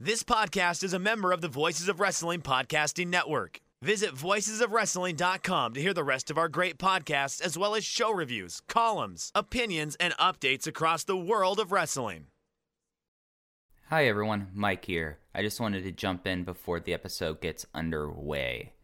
This podcast is a member of the Voices of Wrestling Podcasting Network. Visit voicesofwrestling.com to hear the rest of our great podcasts, as well as show reviews, columns, opinions, and updates across the world of wrestling. Hi everyone, Mike here. I just wanted to jump in before the episode gets underway.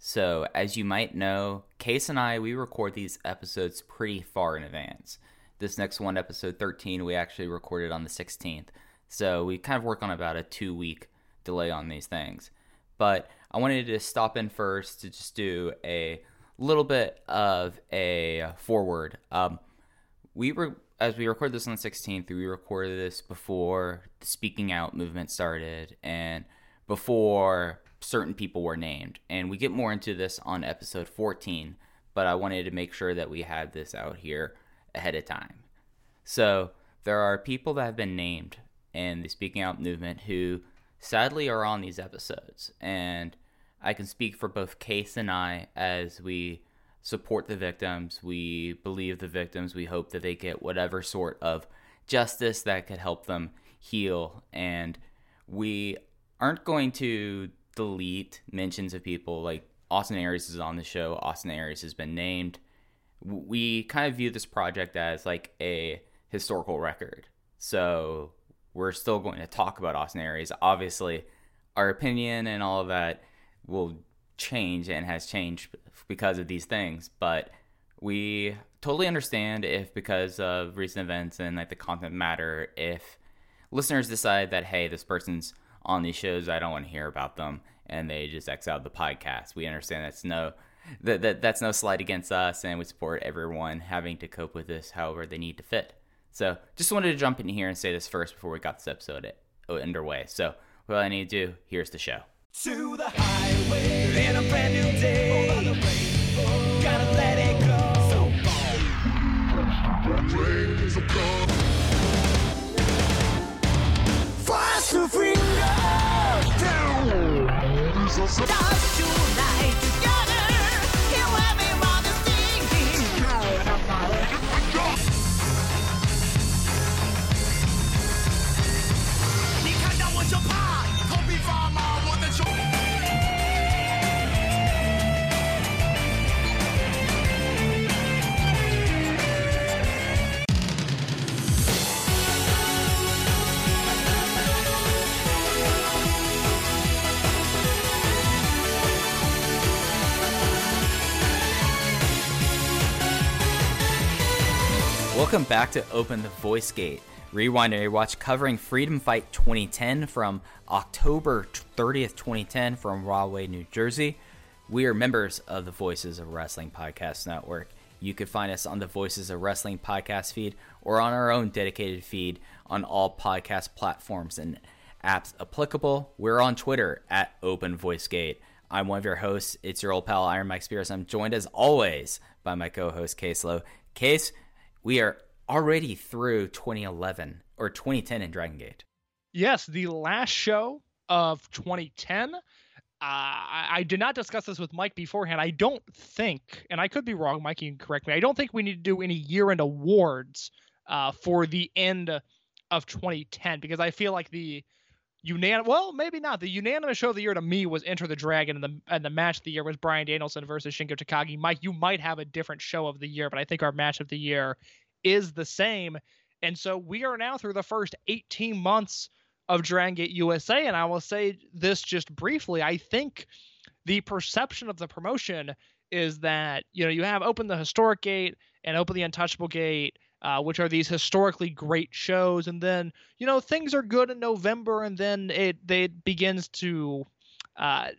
So, as you might know, Case and I, we record these episodes pretty far in advance. This next one, episode 13, we actually recorded on the 16th. So we kind of work on about a 2-week delay on these things. But I wanted to stop in first to just do a little bit of a forward. As we record this on the 16th, we recorded this before the Speaking Out movement started and before certain people were named. And we get more into this on episode 14, but I wanted to make sure that we had this out here ahead of time. So there are people that have been named and the Speaking Out movement who sadly are on these episodes. And I can speak for both Case and I as we support the victims, we believe the victims, we hope that they get whatever sort of justice that could help them heal. And we aren't going to delete mentions of people like Austin Aries is on the show, Austin Aries has been named. We kind of view this project as like a historical record. So we're still going to talk about Austin Aries. Obviously, our opinion and all of that will change and has changed because of these things. But we totally understand if, because of recent events and like the content matter, if listeners decide that, hey, this person's on these shows, I don't want to hear about them, and they just X out the podcast. We understand that's no slight against us, and we support everyone having to cope with this however they need to fit. So just wanted to jump in here and say this first before we got this episode underway. So what I need to do, here's the show. To the highway, then a brand new day. Over the rainbow, gotta let it go. So bold. Fly to freedom. Down. Stars tonight together. Here I be while they're singing. Welcome back to Open the Voice Gate. Rewind and Rewatch covering Freedom Fight 2010 from October 30th, 2010 from Rahway, New Jersey. We are members of the Voices of Wrestling Podcast Network. You can find us on the Voices of Wrestling podcast feed or on our own dedicated feed on all podcast platforms and apps applicable. We're on Twitter at Open Voice Gate. I'm one of your hosts. It's your old pal, Iron Mike Spears. I'm joined as always by my co-host, Case Lowe. Case, we are already through 2011 or 2010 in Dragon Gate. Yes, the last show of 2010. I did not discuss this with Mike beforehand. I don't think, and I could be wrong, Mike, you can correct me, I don't think we need to do any year-end awards for the end of 2010, because I feel like the unanimous show of the year to me was Enter the Dragon, and the match of the year was Bryan Danielson versus Shingo Takagi. Mike, you might have a different show of the year, but I think our match of the year is the same. And so we are now through the first 18 months of Dragon Gate USA. And I will say this just briefly. I think the perception of the promotion is that, you know, you have Open the Historic Gate and Open the Untouchable Gate, which are these historically great shows. And then, you know, things are good in November, and then it begins to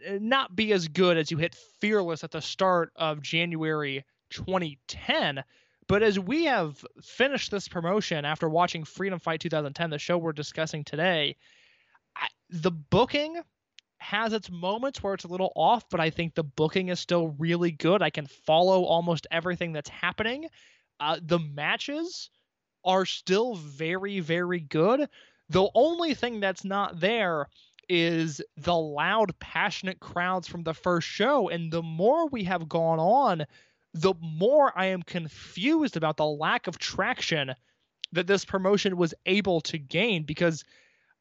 not be as good as you hit Fearless at the start of January 2010. But as we have finished this promotion after watching Freedom Fight 2010, the show we're discussing today, the booking has its moments where it's a little off, but I think the booking is still really good. I can follow almost everything that's happening. The matches are still very, very good. The only thing that's not there is the loud, passionate crowds from the first show. And the more we have gone on, the more I am confused about the lack of traction that this promotion was able to gain, because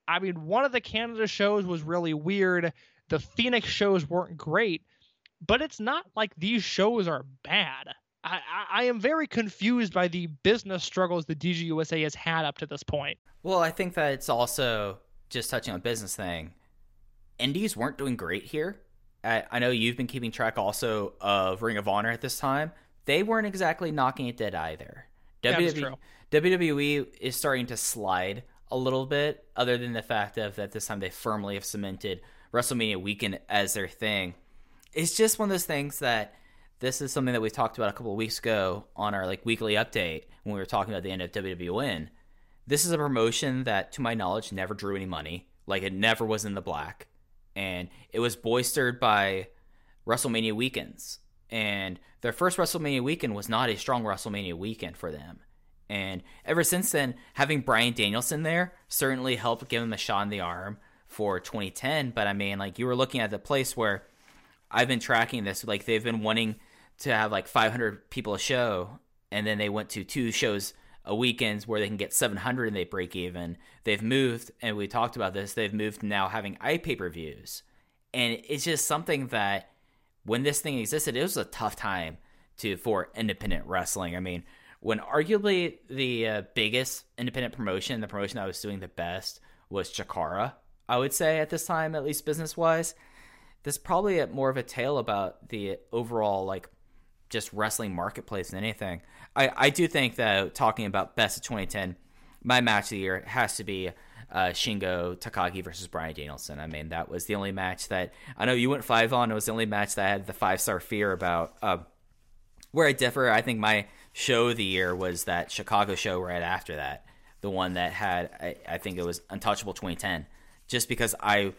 I mean, one of the Canada shows was really weird. The Phoenix shows weren't great, but it's not like these shows are bad. I am very confused by the business struggles that DGUSA has had up to this point. Well, I think that it's also just touching on the business thing. Indies weren't doing great here. I know you've been keeping track also of Ring of Honor at this time. They weren't exactly knocking it dead either. Yeah, that's true. WWE is starting to slide a little bit, other than the fact of that this time they firmly have cemented WrestleMania weekend as their thing. It's just one of those things that this is something that we talked about a couple of weeks ago on our like weekly update when we were talking about the end of WWN. This is a promotion that, to my knowledge, never drew any money. Like, it never was in the black. And it was bolstered by WrestleMania weekends. And their first WrestleMania weekend was not a strong WrestleMania weekend for them. And ever since then, having Bryan Danielson there certainly helped give him a shot in the arm for 2010. But I mean, like, you were looking at the place where I've been tracking this. Like, they've been wanting to have like 500 people a show, and then they went to two shows a weekend where they can get 700 and they break even. They've moved, and we talked about this, they've moved now having iPay-per-views. And it's just something that when this thing existed, it was a tough time for independent wrestling. I mean, when arguably the biggest independent promotion, the promotion I was doing the best, was Chikara, I would say at this time, at least business-wise. There's probably more of a tale about the overall, like, just wrestling marketplace than anything. I do think that, talking about best of 2010, my match of the year has to be Shingo Takagi versus Bryan Danielson. I mean, that was the only match that I know you went 5 on. It was the only match that I had the 5-star fear about. Where I differ, I think my show of the year was that Chicago show right after that, the one that had, I think it was Untouchable 2010, just because I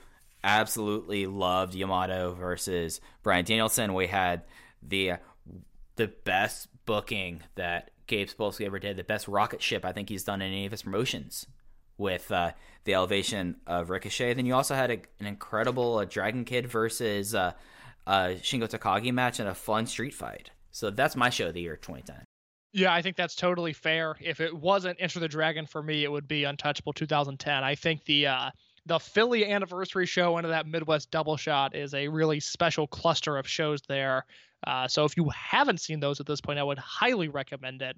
absolutely loved Yamato versus Bryan Danielson. We had the best booking that Gabe Sapolsky ever did, the best rocket ship I think he's done in any of his promotions, with the elevation of Ricochet. Then you also had an incredible Dragon Kid versus Shingo Takagi match and a fun street fight. So that's my show of the year, 2010. Yeah, I think that's totally fair. If it wasn't Enter the Dragon for me, it would be Untouchable 2010. I think the Philly anniversary show into that Midwest double shot is a really special cluster of shows there. So if you haven't seen those at this point, I would highly recommend it.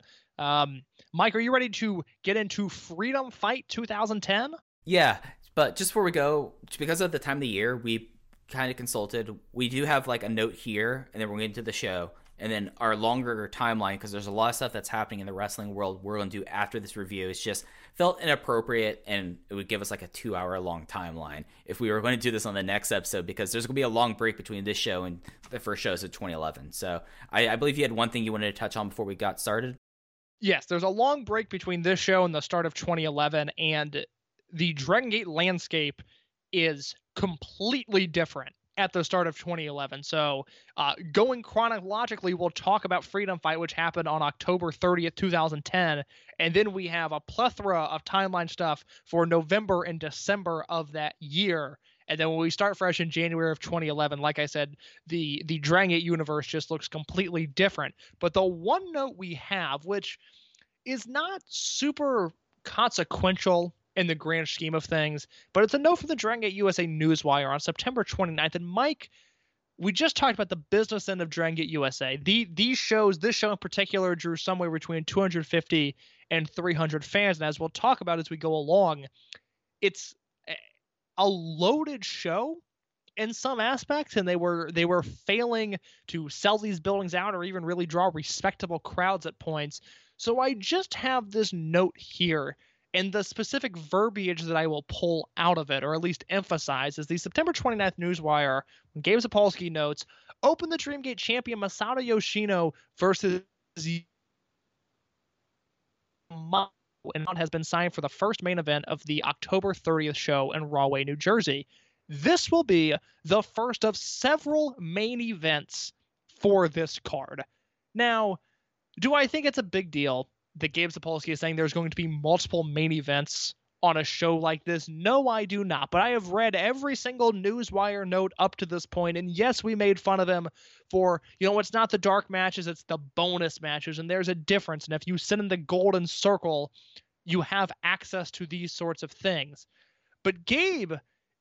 Mike, are you ready to get into Freedom Fight 2010? Yeah, but just before we go, because of the time of the year, we kind of consulted. We do have like a note here, and then we're going to get into the show, and then our longer timeline, because there's a lot of stuff that's happening in the wrestling world we're going to do after this review. It's just felt inappropriate, and it would give us like a 2-hour-long timeline if we were going to do this on the next episode, because there's going to be a long break between this show and the first shows of 2011. So I believe you had one thing you wanted to touch on before we got started. Yes, there's a long break between this show and the start of 2011, and the Dragon Gate landscape is completely different at the start of 2011. So going chronologically, we'll talk about Freedom Fight, which happened on October 30th, 2010. And then we have a plethora of timeline stuff for November and December of that year. And then when we start fresh in January of 2011, like I said, the Dragon Gate universe just looks completely different. But the one note we have, which is not super consequential in the grand scheme of things, but it's a note from the Dragon Gate USA Newswire on September 29th. And Mike, we just talked about the business end of Dragon Gate USA. These shows, this show in particular, drew somewhere between 250 and 300 fans. And as we'll talk about as we go along, it's a loaded show in some aspects, and they were failing to sell these buildings out or even really draw respectable crowds at points. So I just have this note here, and the specific verbiage that I will pull out of it, or at least emphasize, is the September 29th Newswire, when Gabe Sapolsky notes, "Open the Dream Gate champion Masato Yoshino versus Yamato and has been signed for the first main event of the October 30th show in Rahway, New Jersey. This will be the first of several main events for this card." Now, do I think it's a big deal that Gabe Sapolsky is saying there's going to be multiple main events on a show like this? No, I do not. But I have read every single Newswire note up to this point. And yes, we made fun of him for, it's not the dark matches, it's the bonus matches. And there's a difference. And if you sit in the golden circle, you have access to these sorts of things. But Gabe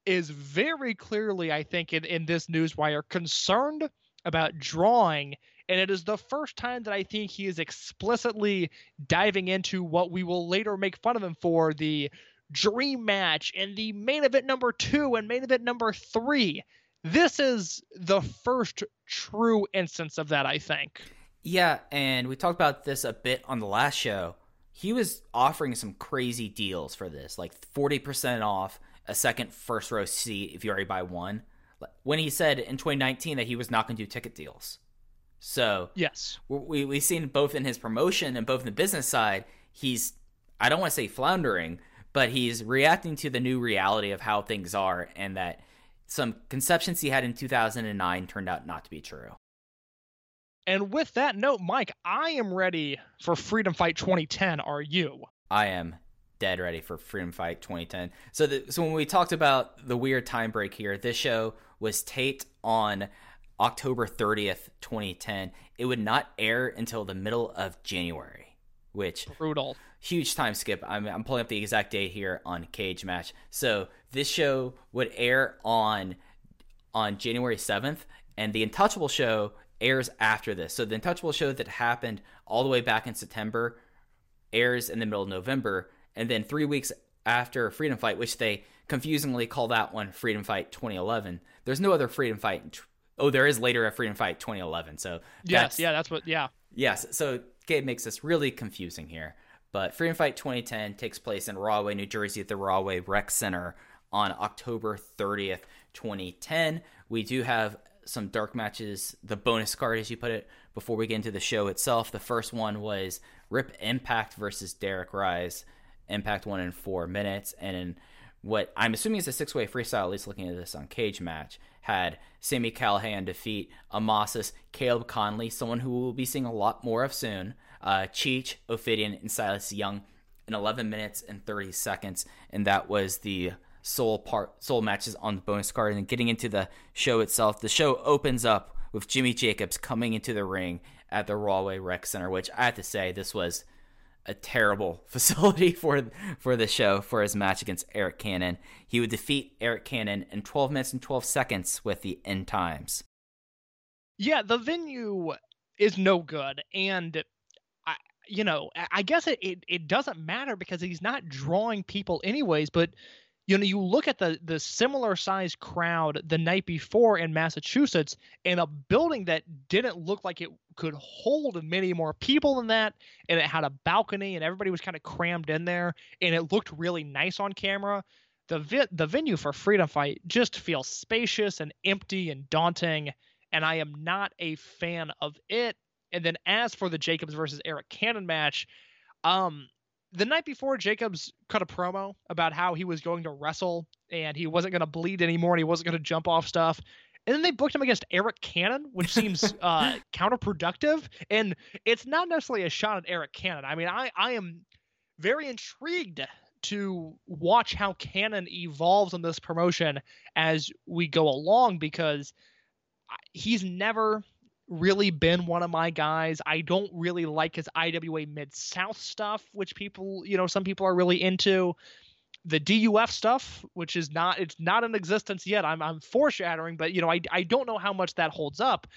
is very clearly, I think, in this newswire, concerned about drawing. And it is the first time that I think he is explicitly diving into what we will later make fun of him for, the dream match and the main event number 2 and main event number 3. This is the first true instance of that, I think. Yeah, and we talked about this a bit on the last show. He was offering some crazy deals for this, like 40% off a second first row seat if you already buy one. When he said in 2019 that he was not going to do ticket deals. So yes, we've seen both in his promotion and both in the business side, he's, I don't want to say floundering, but he's reacting to the new reality of how things are, and that some conceptions he had in 2009 turned out not to be true. And with that note, Mike, I am ready for Freedom Fight 2010. Are you? I am dead ready for Freedom Fight 2010. So when we talked about the weird time break here, this show was taped on October 30th, 2010. It would not air until the middle of January, which brutal, huge time skip. I'm pulling up the exact date here on Cage Match. So this show would air on January 7th, and the Untouchable show airs after this. So the Untouchable show that happened all the way back in September airs in the middle of November, and then 3 weeks after Freedom Fight, which they confusingly call that one Freedom Fight 2011. There's no other Freedom Fight in there is later a Freedom Fight 2011. So Yes. So Gabe makes this really confusing here. But Freedom Fight 2010 takes place in Rahway, New Jersey at the Rahway Rec Center on October 30th, 2010. We do have some dark matches, the bonus card, as you put it, before we get into the show itself. The first one was Rip Impact versus Derek Rise. Impact won in 4 minutes. And in what I'm assuming is a six-way freestyle, at least looking at this on Cage Match, had Sami Callihan defeat Amasis, Caleb Conley, someone who we'll be seeing a lot more of soon, Cheech, Ophidian, and Silas Young in 11 minutes and 30 seconds. And that was the sole matches on the bonus card. And then getting into the show itself, the show opens up with Jimmy Jacobs coming into the ring at the Rahway Rec Center, which I have to say this was a terrible facility for the show, for his match against Eric Cannon. He would defeat Eric Cannon in 12 minutes and 12 seconds with the end times. Yeah, the venue is no good. And, I guess it doesn't matter because he's not drawing people anyways. But, you look at the similar-sized crowd the night before in Massachusetts, and a building that didn't look like it could hold many more people than that, and it had a balcony, and everybody was kind of crammed in there, and it looked really nice on camera. The venue for Freedom Fight just feels spacious and empty and daunting, and I am not a fan of it. And then as for the Jacobs versus Eric Cannon match, the night before, Jacobs cut a promo about how he was going to wrestle and he wasn't going to bleed anymore and he wasn't going to jump off stuff. And then they booked him against Eric Cannon, which seems counterproductive. And it's not necessarily a shot at Eric Cannon. I mean, I am very intrigued to watch how Cannon evolves in this promotion as we go along, because he's never really been one of my guys. I don't really like his IWA Mid-South stuff, which people, some people are really into. The DUF stuff, which is not in existence yet. I'm foreshadowing, but I don't know how much that holds up.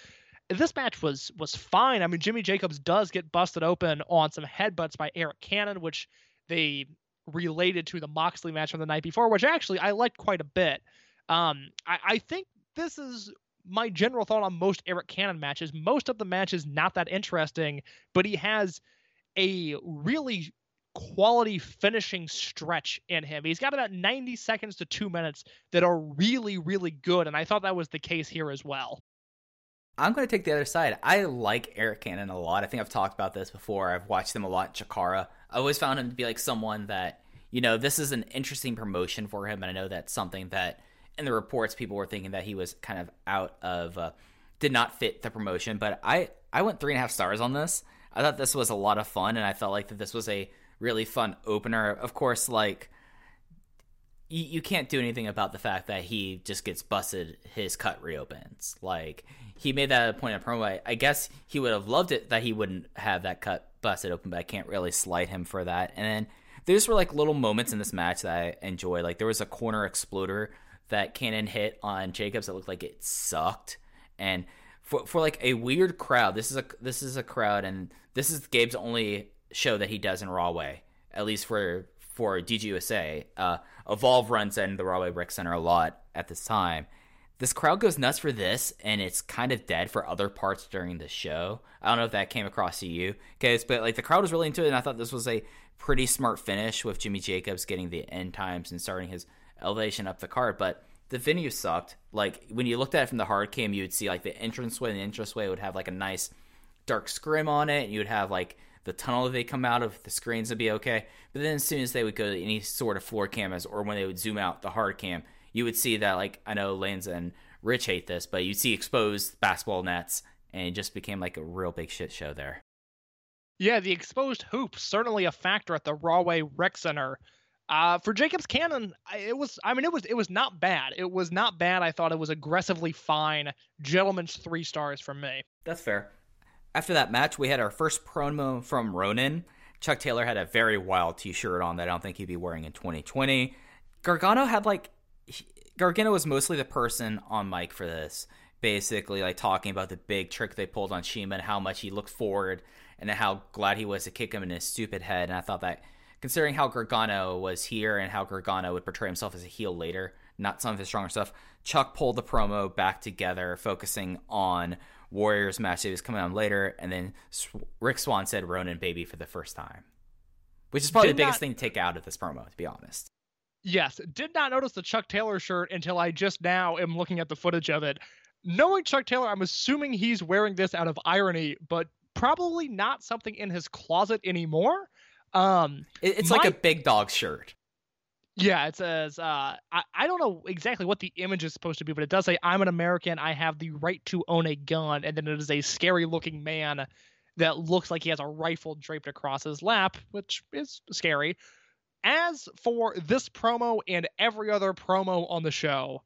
This match was fine. I mean, Jimmy Jacobs does get busted open on some headbutts by Eric Cannon, which they related to the Moxley match from the night before, which actually I liked quite a bit. I think this is my general thought on most Eric Cannon matches. Most of the matches not that interesting, but he has a really quality finishing stretch in him. He's got about 90 seconds to 2 minutes that are really, really good, and I thought that was the case here as well. I'm going to take the other side. I like Eric Cannon a lot. I think I've talked about this before. I've watched him a lot in Chikara. I always found him to be like someone that, this is an interesting promotion for him, and I know that's something that in the reports, people were thinking that he was kind of out of, did not fit the promotion. But I went 3.5 stars on this. I thought this was a lot of fun, and I felt like that this was a really fun opener. Of course, like, you can't do anything about the fact that he just gets busted, his cut reopens. Like, he made that a point of promo. I guess he would have loved it that he wouldn't have that cut busted open, but I can't really slight him for that. And then these were like little moments in this match that I enjoy. Like there was a corner exploder that Cannon hit on Jacobs that looked like it sucked. And for like a weird crowd, this is a crowd, and this is Gabe's only show that he does in Rahway, at least for DGUSA. Evolve runs in the Rahway Rec Center a lot at this time. This crowd goes nuts for this, and it's kind of dead for other parts during the show. I don't know if that came across to you guys, but like the crowd was really into it, and I thought this was a pretty smart finish with Jimmy Jacobs getting the end times and starting his elevation up the card. But the venue sucked. Like when you looked at it from the hard cam, you would see like the entranceway, and the entranceway would have like a nice dark scrim on it, and you would have like the tunnel they come out of, the screens would be okay. But then as soon as they would go to any sort of floor cameras, or when they would zoom out the hard cam, you would see that, like, I know Lance and Rich hate this, but you'd see exposed basketball nets, and it just became like a real big shit show there. Yeah, the exposed hoops, certainly a factor at the Rahway Rec Center. For Jacobs Cannon, it was not bad. It was not bad. I thought it was aggressively fine. Gentlemen's 3 stars from me. That's fair. After that match, we had our first promo from Ronin. Chuck Taylor had a very wild t-shirt on that I don't think he'd be wearing in 2020. Gargano was mostly the person on mic for this, basically like talking about the big trick they pulled on CIMA and how much he looked forward and how glad he was to kick him in his stupid head. And I thought that, considering how Gargano was here and how Gargano would portray himself as a heel later, not some of his stronger stuff, Chuck pulled the promo back together, focusing on Warriors match that was coming on later, and then Rick Swann said Ronin baby for the first time, which is probably the biggest thing to take out of this promo, to be honest. Yes, did not notice the Chuck Taylor shirt until I just now am looking at the footage of it. Knowing Chuck Taylor, I'm assuming he's wearing this out of irony, but probably not something in his closet anymore. It's like a big dog shirt. Yeah, it says, I don't know exactly what the image is supposed to be, but it does say, "I'm an American, I have the right to own a gun," and then it is a scary-looking man that looks like he has a rifle draped across his lap, which is scary. As for this promo and every other promo on the show,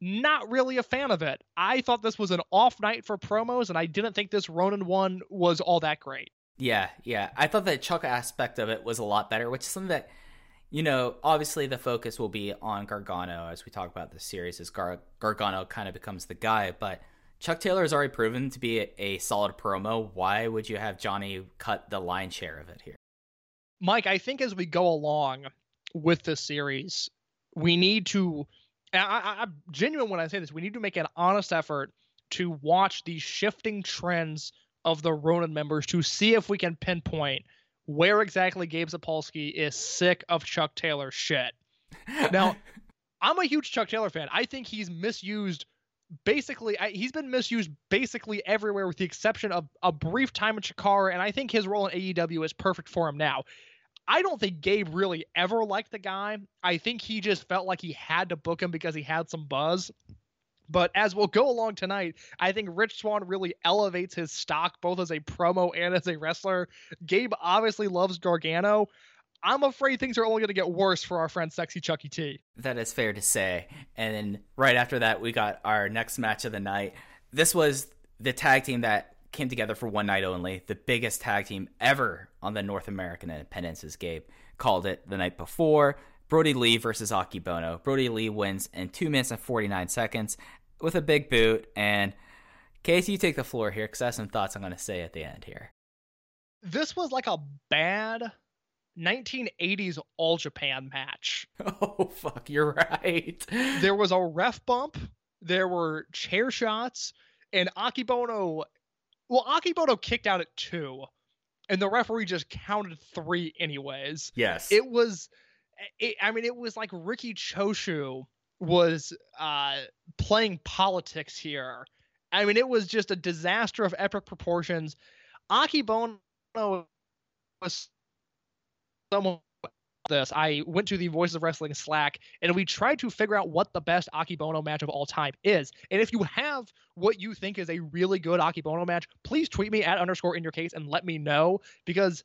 not really a fan of it. I thought this was an off night for promos, and I didn't think this Ronin one was all that great. Yeah. I thought the Chuck aspect of it was a lot better, which is something that, you know, obviously the focus will be on Gargano as we talk about this series, as Gargano kind of becomes the guy. But Chuck Taylor has already proven to be a solid promo. Why would you have Johnny cut the lion's share of it here? Mike, I think as we go along with this series, we need to, I'm genuine when I say this, we need to make an honest effort to watch the shifting trends of the Ronin members to see if we can pinpoint where exactly Gabe Sapolsky is sick of Chuck Taylor shit. Now, I'm a huge Chuck Taylor fan. I think he's misused basically everywhere with the exception of a brief time in Chikara, and I think his role in AEW is perfect for him now. I don't think Gabe really ever liked the guy. I think he just felt like he had to book him because he had some buzz. But as we'll go along tonight, I think Rich Swann really elevates his stock both as a promo and as a wrestler. Gabe obviously loves Gargano. I'm afraid things are only going to get worse for our friend Sexy Chucky T. That is fair to say. And then right after that, we got our next match of the night. This was the tag team that came together for one night only. The biggest tag team ever on the North American Independence, as Gabe called it the night before. Brody Lee versus Akebono. Brody Lee wins in 2 minutes and 49 seconds with a big boot. And Casey, you take the floor here because I have some thoughts I'm going to say at the end here. This was like a bad 1980s All Japan match. Oh, fuck, you're right. There was a ref bump. There were chair shots. And Akebono kicked out at 2. And the referee just counted 3 anyways. Yes. It was like Ricky Choshu was playing politics here. I mean, it was just a disaster of epic proportions. Akebono was someone this. I went to the Voices of Wrestling Slack and we tried to figure out what the best Akebono match of all time is. And if you have what you think is a really good Akebono match, please tweet me at _in your case and let me know, because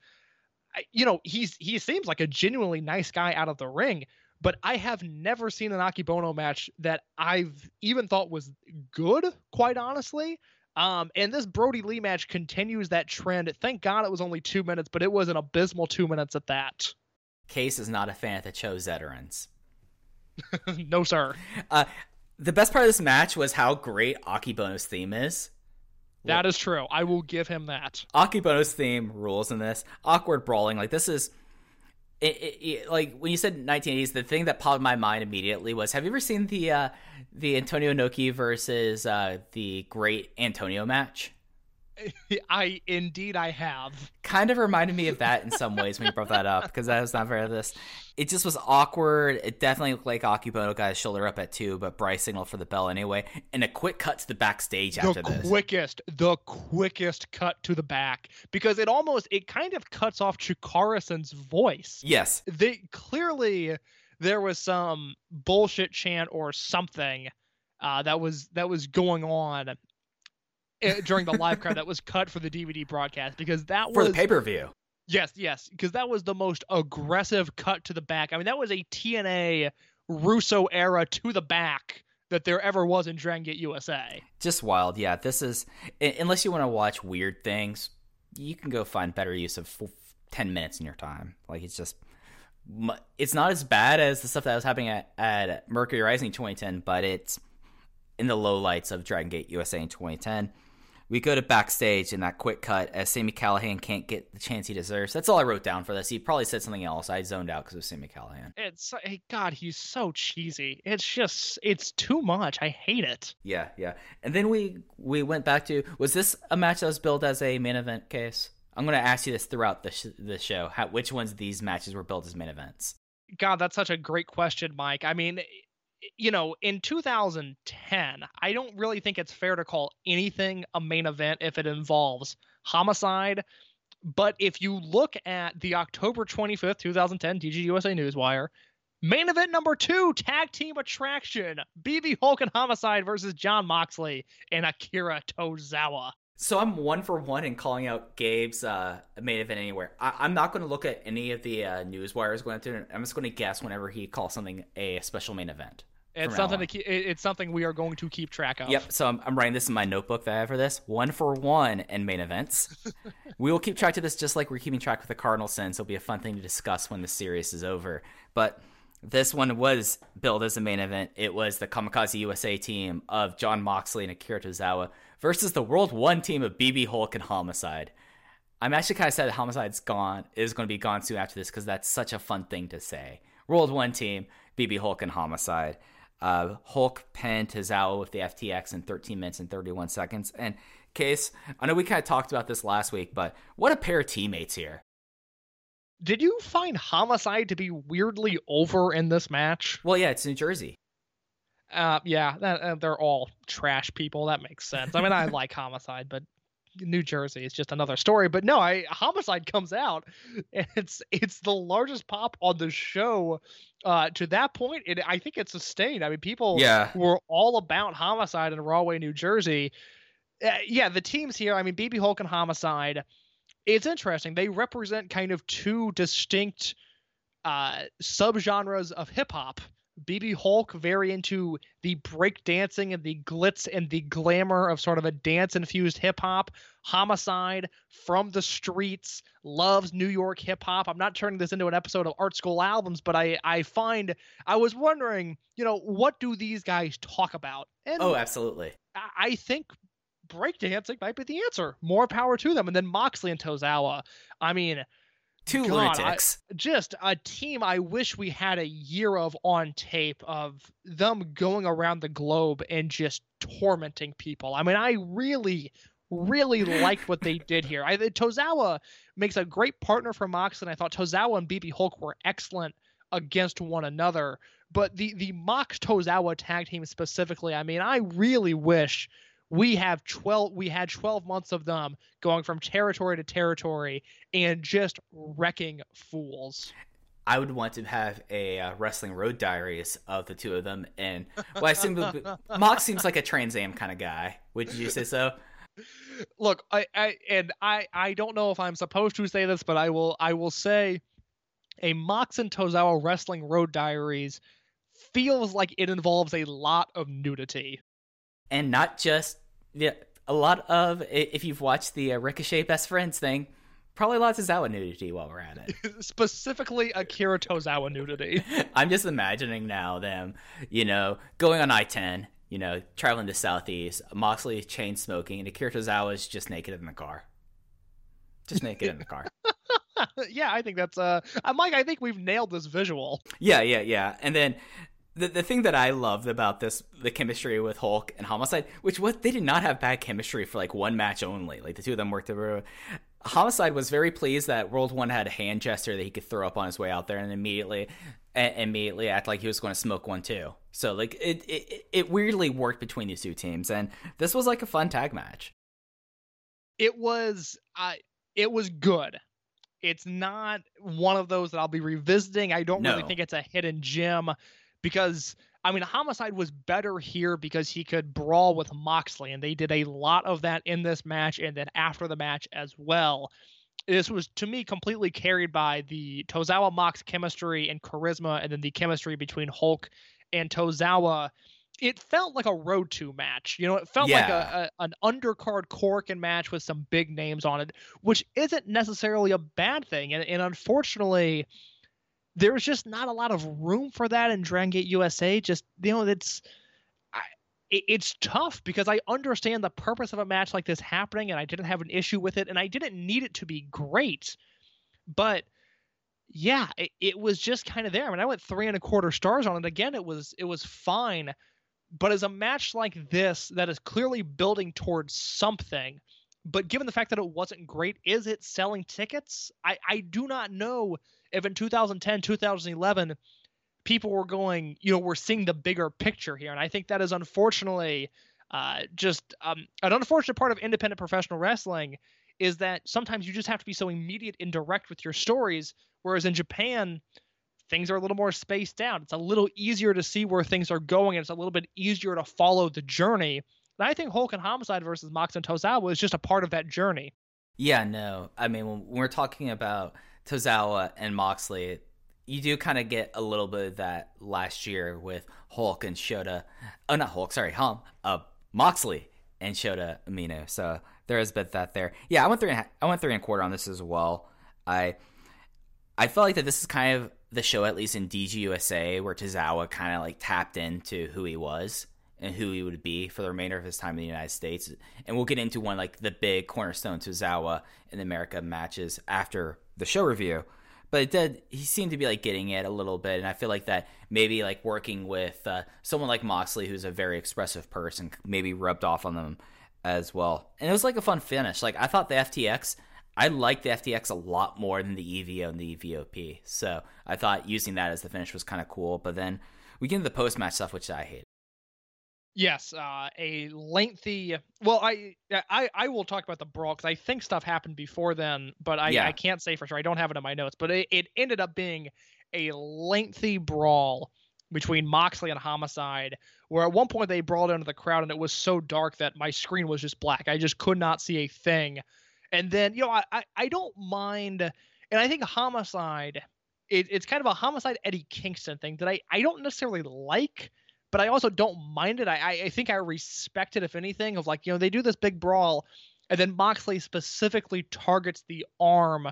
you know, he seems like a genuinely nice guy out of the ring, but I have never seen an Akebono match that I've even thought was good, quite honestly. And this Brody Lee match continues that trend. Thank God it was only 2 minutes, but it was an abysmal 2 minutes at that. Case is not a fan of the Cho veterans. No, sir. The best part of this match was how great Akebono's theme is. That is true. I will give him that. Akebono's theme rules in this. Awkward brawling. Like, this is... Like, when you said 1980s, the thing that popped in my mind immediately was, have you ever seen the Antonio Inoki versus the Great Antonio match? Indeed I have. Kind of reminded me of that in some ways when you brought that up, because I was not aware of this. It just was awkward. It definitely looked like Akebono got his shoulder up at 2, but Bryce signaled for the bell anyway. And a quick cut to the backstage after this. The quickest cut to the back, because it kind of cuts off Chikara-san's voice. Yes. Clearly there was some bullshit chant or something that was going on during the live crowd that was cut for the DVD broadcast, because that was for the pay-per-view. Yes, because that was the most aggressive cut to the back. I mean, that was a TNA Russo era to the back that there ever was in Dragon Gate USA. Just wild. Yeah, this is, unless you want to watch weird things, you can go find better use of 10 minutes in your time. Like, it's just, it's not as bad as the stuff that was happening at Mercury Rising 2010, but it's in the lowlights of Dragon Gate USA in 2010. We go to backstage in that quick cut as Sami Callihan can't get the chance he deserves. That's all I wrote down for this. He probably said something else. I zoned out because of Sami Callihan. God, he's so cheesy. It's just, it's too much. I hate it. Yeah. And then we went back to, was this a match that was billed as a main event, Case? I'm going to ask you this throughout the show. Which ones of these matches were billed as main events? God, that's such a great question, Mike. I mean... You know, in 2010, I don't really think it's fair to call anything a main event if it involves Homicide. But if you look at the October 25th, 2010 DGUSA Newswire, main event number 2, tag team attraction, BxB Hulk and Homicide versus Jon Moxley and Akira Tozawa. So I'm 1 for 1 in calling out Gabe's main event anywhere. I'm not going to look at any of the news wires going through. I'm just going to guess whenever he calls something a special main event. It's something we are going to keep track of. Yep, so I'm writing this in my notebook that I have for this. 1 for 1 in main events. We will keep track of this just like we're keeping track with the Cardinal Sins. It'll be a fun thing to discuss when the series is over. But this one was billed as a main event. It was the Kamikaze USA team of Jon Moxley and Akira Tozawa versus the World 1 team of BxB Hulk and Homicide. I'm actually kind of sad that Homicide's going to be gone soon after this, because that's such a fun thing to say. World 1 team, BxB Hulk and Homicide. Hulk pinned Tozawa with the FTX in 13 minutes and 31 seconds. And Case, I know we kind of talked about this last week, but what a pair of teammates here. Did you find Homicide to be weirdly over in this match? Well, yeah, it's New Jersey. They're all trash people. That makes sense. I mean, I like Homicide, but New Jersey is just another story. But no, Homicide comes out. It's the largest pop on the show to that point. I think it's sustained. I mean, people were all about Homicide in Rahway, New Jersey. The teams here, I mean, BxB Hulk and Homicide, it's interesting. They represent kind of two distinct subgenres of hip-hop. BxB Hulk, very into the break dancing and the glitz and the glamour of sort of a dance-infused hip-hop. Homicide, from the streets, loves New York hip-hop. I'm not turning this into an episode of Art School Albums, but I was wondering, what do these guys talk about? And oh, absolutely. I think breakdancing might be the answer. More power to them. And then Moxley and Tozawa. I mean... Two lunatics. Just a team I wish we had a year of on tape of them going around the globe and just tormenting people. I mean, I really, really liked what they did here. Tozawa makes a great partner for Mox, and I thought Tozawa and BxB Hulk were excellent against one another. But the Mox-Tozawa tag team specifically, I mean, I really wish... We had 12 months of them going from territory to territory and just wrecking fools. I would want to have a wrestling road diaries of the two of them. And well, Mox seems like a Trans Am kind of guy. Would you say so? Look, I don't know if I'm supposed to say this, but I will say a Mox and Tozawa wrestling road diaries feels like it involves a lot of nudity. And not just, if you've watched the Ricochet Best Friends thing, Probably lots of Zawa nudity while we're at it. Specifically, Akira Tozawa nudity. I'm just imagining now them, going on I-10, traveling to Southeast, Moxley chain smoking, and Akira Tozawa is just naked in the car. Just naked in the car. Yeah, I think that's... I think we've nailed this visual. Yeah. And then the thing that I loved about this, the chemistry with Hulk and Homicide, they did not have bad chemistry for, one match only. The two of them worked over... Homicide was very pleased that World One had a hand gesture that he could throw up on his way out there, and immediately act like he was going to smoke one too. So it weirdly worked between these two teams, and this was a fun tag match. It was good. It's not one of those that I'll be revisiting. I don't really think it's a hidden gem, because Homicide was better here because he could brawl with Moxley, and they did a lot of that in this match and then after the match as well. This was, to me, completely carried by the Tozawa-Mox chemistry and charisma, and then the chemistry between Hulk and Tozawa. It felt like a Road 2 match. It felt like an undercard Korakuen match with some big names on it, which isn't necessarily a bad thing. And unfortunately... there's just not a lot of room for that in Dragon Gate USA. Just, it's tough because I understand the purpose of a match like this happening, and I didn't have an issue with it, and I didn't need it to be great. But yeah, it was just kind of there. I went 3.25 stars on it. Again, it was fine, but as a match like this that is clearly building towards something, but given the fact that it wasn't great, is it selling tickets? I do not know if in 2010, 2011, people were going, we're seeing the bigger picture here. And I think that is unfortunately an unfortunate part of independent professional wrestling, is that sometimes you just have to be so immediate and direct with your stories. Whereas in Japan, things are a little more spaced out. It's a little easier to see where things are going, and it's a little bit easier to follow the journey. And I think Hulk and Homicide versus Mox and Tozawa is just a part of that journey. Yeah, no. When we're talking about Tozawa and Moxley, you do kind of get a little bit of that last year with Hulk and Shota. Oh, not Hulk, sorry, Moxley and Shota Umino. So there is a bit of that there. Yeah, I went 3.25 on this as well. I felt like that this is kind of the show, at least in DGUSA, where Tozawa kind of tapped into who he was and who he would be for the remainder of his time in the United States. And we'll get into one, the big cornerstone Tozawa in America matches after the show review. But he seemed to be, getting it a little bit. And I feel like that maybe, working with someone like Moxley, who's a very expressive person, maybe rubbed off on them as well. And it was, a fun finish. I thought the FTX... I liked the FTX a lot more than the EVO and the EVOP. So I thought using that as the finish was kind of cool. But then we get into the post-match stuff, which I hate. Yes, a lengthy... Well, I will talk about the brawl, because I think stuff happened before then, but I can't say for sure. I don't have it in my notes, but it ended up being a lengthy brawl between Moxley and Homicide, where at one point they brawled into the crowd, and it was so dark that my screen was just black. I just could not see a thing. And then, I don't mind... And I think Homicide... It's kind of a Homicide Eddie Kingston thing that I don't necessarily like... But I also don't mind it. I think I respect it, if anything, of they do this big brawl, and then Moxley specifically targets the arm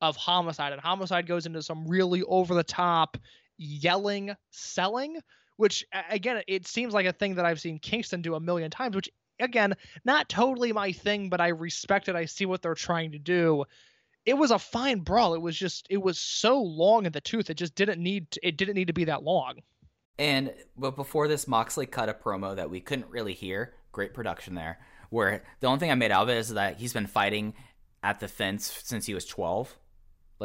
of Homicide, and Homicide goes into some really over-the-top yelling, selling, which, again, it seems like a thing that I've seen Kingston do a million times, which, again, not totally my thing, but I respect it. I see what they're trying to do. It was a fine brawl. It was so long in the tooth. It didn't need to be that long. But before this, Moxley cut a promo that we couldn't really hear. Great production there. Where the only thing I made out of it is that he's been fighting at the fence since he was 12.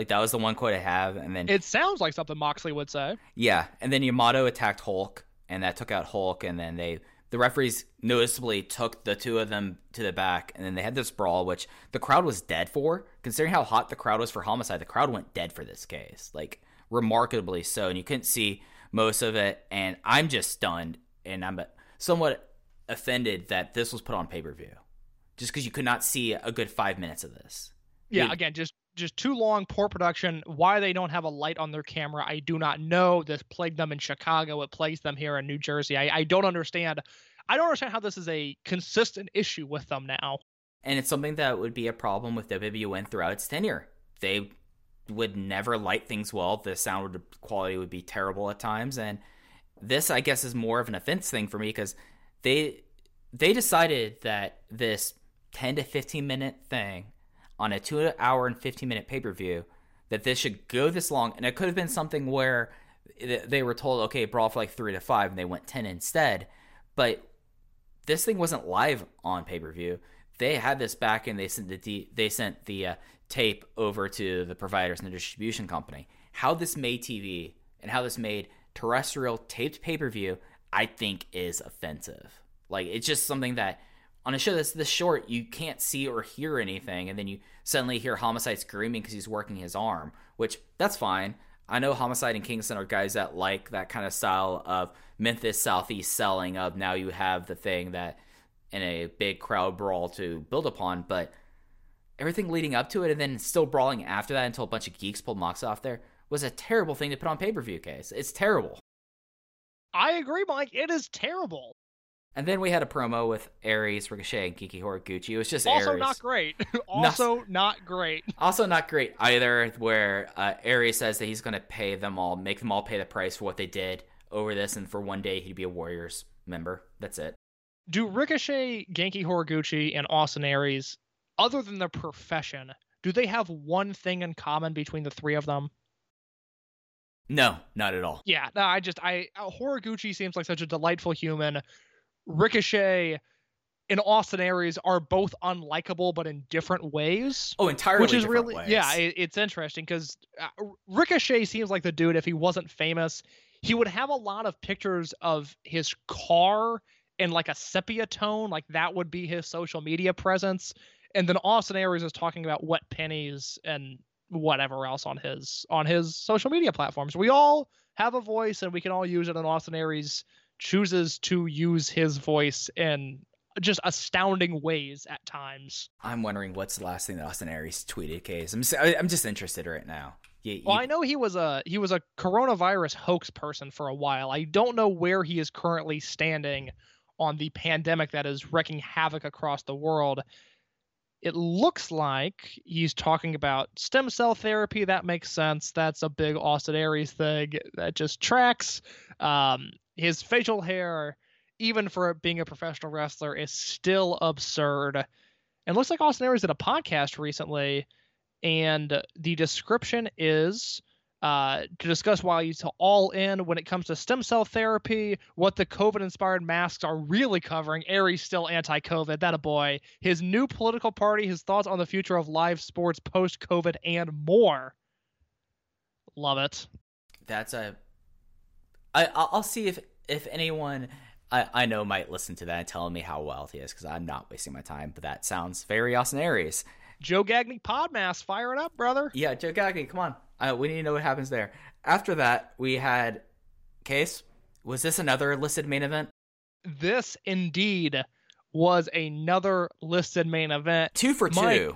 That was the one quote I have. And then it sounds like something Moxley would say. Yeah. And then Yamato attacked Hulk, and that took out Hulk. And then the referees noticeably took the two of them to the back. And then they had this brawl, which the crowd was dead for. Considering how hot the crowd was for Homicide, the crowd went dead for this case. Remarkably so. And you couldn't see most of it, and I'm just stunned, and I'm somewhat offended that this was put on pay-per-view, just because you could not see a good 5 minutes of this. Yeah, again, just too long, poor production. Why they don't have a light on their camera, I do not know. This plagued them in Chicago. It plagues them here in New Jersey. I don't understand. I don't understand how this is a consistent issue with them now. And it's something that would be a problem with WWN throughout its tenure. They would never light things well. The sound quality would be terrible at times. And this, I guess, is more of an offense thing for me because they decided that this 10 to 15 minute thing on a 2 hour and 15 minute pay-per-view, that this should go this long. And it could have been something where they were told, okay, brawl for like 3 to 5, and they went 10 instead. But this thing wasn't live on pay-per-view. They had this back, and they sent the tape over to the providers and the distribution company. How this made TV and how this made terrestrial taped pay-per-view, I think, is offensive. Like, it's just something that on a show that's this short, you can't see or hear anything, and then you suddenly hear Homicide screaming because he's working his arm, which, that's fine. I know Homicide and Kingston are guys that like that kind of style of Memphis Southeast selling of now you have the thing that in a big crowd brawl to build upon, but everything leading up to it and then still brawling after that until a bunch of geeks pulled Mox off there was a terrible thing to put on pay-per-view, Case. It's terrible. I agree, Mike. It is terrible. And then we had a promo with Aries, Ricochet, and Genki Horiguchi. It was just also Aries. Not great. Also not great. Also not great either, where Aries says that he's going to pay them all, make them all pay the price for what they did over this, and for one day he'd be a Warriors member. That's it. Do Ricochet, Genki Horiguchi, and Austin Aries, other than their profession, do they have one thing in common between the three of them? No, not at all. Yeah, no, Horiguchi seems like such a delightful human. Ricochet and Austin Aries are both unlikable, but in different ways. Oh, entirely different ways. Which is really, yeah, it's interesting because Ricochet seems like the dude, if he wasn't famous, he would have a lot of pictures of his car in like a sepia tone, like that would be his social media presence. And then Austin Aries is talking about wet pennies and whatever else on his social media platforms. We all have a voice and we can all use it, and Austin Aries chooses to use his voice in just astounding ways at times. I'm wondering what's the last thing that Austin Aries tweeted, Case. I'm just interested right now. Well, I know he was a coronavirus hoax person for a while. I don't know where he is currently standing on the pandemic that is wreaking havoc across the world. It looks like he's talking about stem cell therapy. That makes sense. That's a big Austin Aries thing that just tracks. His facial hair, even for being a professional wrestler, is still absurd. And it looks like Austin Aries did a podcast recently, and the description is to discuss why he's all in when it comes to stem cell therapy, what the COVID-inspired masks are really covering. Aries still anti-COVID, that a boy. His new political party, his thoughts on the future of live sports post-COVID, and more. Love it. That's a... I'll see if anyone I know might listen to that and tell me how wild he is, because I'm not wasting my time, but that sounds very Austin Aries. Joe Gagne Podmas, fire it up, brother. Yeah, Joe Gagne, come on. We need to know what happens there. After that, we had Case. Was this another listed main event? This, indeed, was another listed main event. 2 for 2. Mike,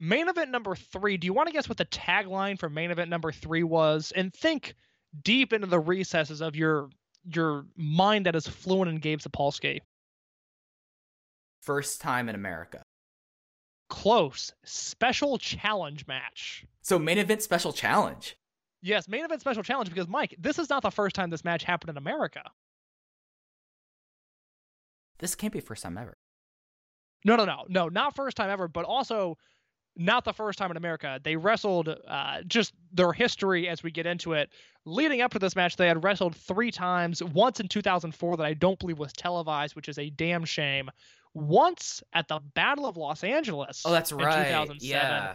main event number 3. Do you want to guess what the tagline for main event number 3 was? And think deep into the recesses of your mind that is fluent in Gabe Sapolsky. First time in America. Close. Special challenge match. So main event special challenge. Yes, main event special challenge, because, Mike, this is not the first time this match happened in America. This can't be first time ever. No, not first time ever, but also not the first time in America. They wrestled just their history as we get into it. Leading up to this match, they had wrestled 3 times, once in 2004 that I don't believe was televised, which is a damn shame. Once at the Battle of Los Angeles. Oh, that's right. In 2007. Yeah.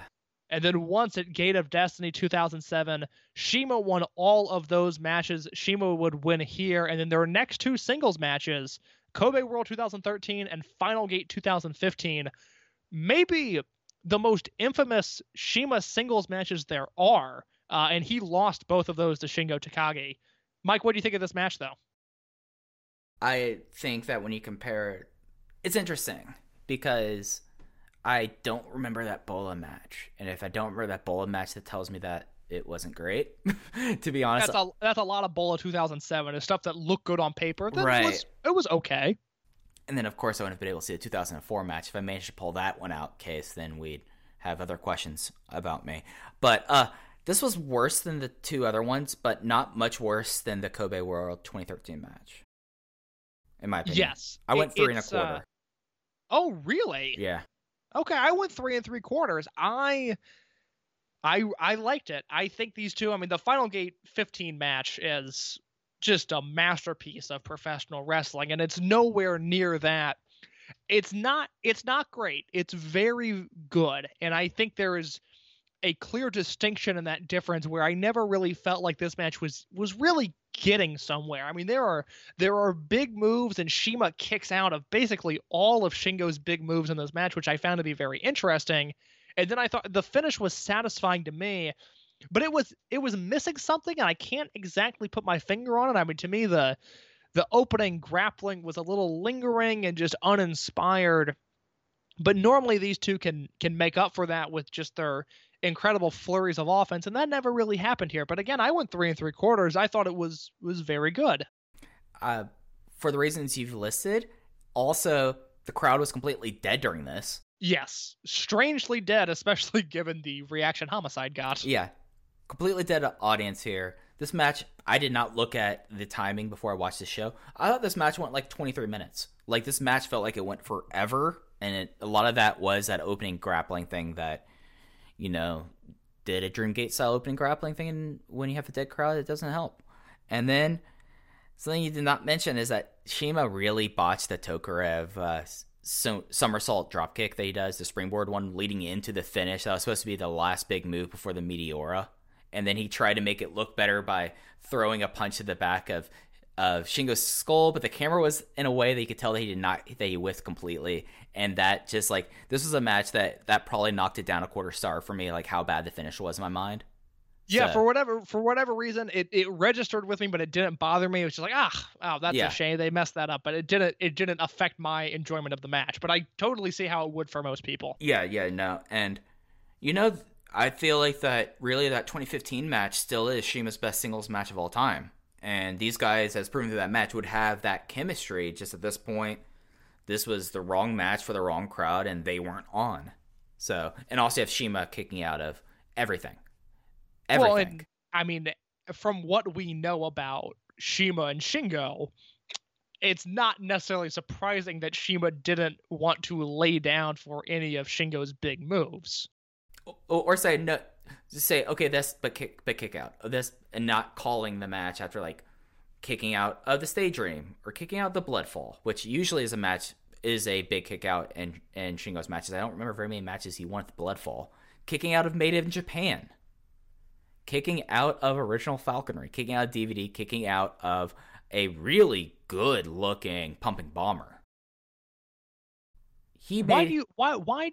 And then once at Gate of Destiny 2007. CIMA won all of those matches. CIMA would win here. And then their next 2 singles matches, Kobe World 2013 and Final Gate 2015. Maybe the most infamous CIMA singles matches there are, and he lost both of those to Shingo Takagi. Mike, what do you think of this match, though? I think that when you compare it, it's interesting, because I don't remember that Bola match, and if I don't remember that Bola match, that tells me that it wasn't great, to be honest. That's a lot of Bola 2007, it's stuff that looked good on paper. Right. It was okay. And then, of course, I wouldn't have been able to see the 2004 match. If I managed to pull that one out, Case, then we'd have other questions about me. But this was worse than the two other ones, but not much worse than the Kobe World 2013 match, in my opinion. Yes. I went 3 1/4. Oh, really? Yeah. Okay, I went 3 3/4. I liked it. I think these two, I mean, the Final Gate 15 match is just a masterpiece of professional wrestling, and it's nowhere near that. It's not great. It's very good, and I think there is a clear distinction in that difference where I never really felt like this match was really getting somewhere. I mean, there are big moves, and CIMA kicks out of basically all of Shingo's big moves in this match, which I found to be very interesting. And then I thought the finish was satisfying to me, but it was missing something, and I can't exactly put my finger on it. I mean, to me, the opening grappling was a little lingering and just uninspired. But normally these two can make up for that with just their incredible flurries of offense, and that never really happened here. But again, I went 3 3/4. I thought it was very good. For the reasons you've listed, also the crowd was completely dead during this. Yes, strangely dead, especially given the reaction Homicide got. Yeah, completely dead audience here. This match, I did not look at the timing before I watched this show. I thought this match went like 23 minutes. Like, this match felt like it went forever, and a lot of that was that opening grappling thing that, you know, did a Dream Gate style opening grappling thing, and when you have a dead crowd, it doesn't help. And then something you did not mention is that CIMA really botched the Tokarev somersault dropkick that he does, the springboard one leading into the finish. That was supposed to be the last big move before the Meteora. And then he tried to make it look better by throwing a punch to the back of Shingo's skull, but the camera was in a way that you could tell that he whiffed completely. And that just, like, this was a match that probably knocked it down a 1/4 star for me, like how bad the finish was in my mind. Yeah, so, for whatever reason, it registered with me, but it didn't bother me. It was just like, that's a shame they messed that up, but it didn't affect my enjoyment of the match. But I totally see how it would for most people. Yeah, no, and you know, I feel like that really that 2015 match still is CIMA's best singles match of all time, and these guys, as proven through that match, would have that chemistry. Just at this point, this was the wrong match for the wrong crowd, and they weren't on. So, and also you have CIMA kicking out of everything. Well, and, I mean, from what we know about CIMA and Shingo, it's not necessarily surprising that CIMA didn't want to lay down for any of Shingo's big moves, or say no, just say okay, this, but kick out of this, and not calling the match after like kicking out of the Stage Dream or kicking out the Bloodfall, which usually is a match is a big kick out in Shingo's matches. I don't remember very many matches he won at the Bloodfall, kicking out of Made in Japan, kicking out of Original Falconry, kicking out of DVD, kicking out of a really good-looking Pumping Bomber. Why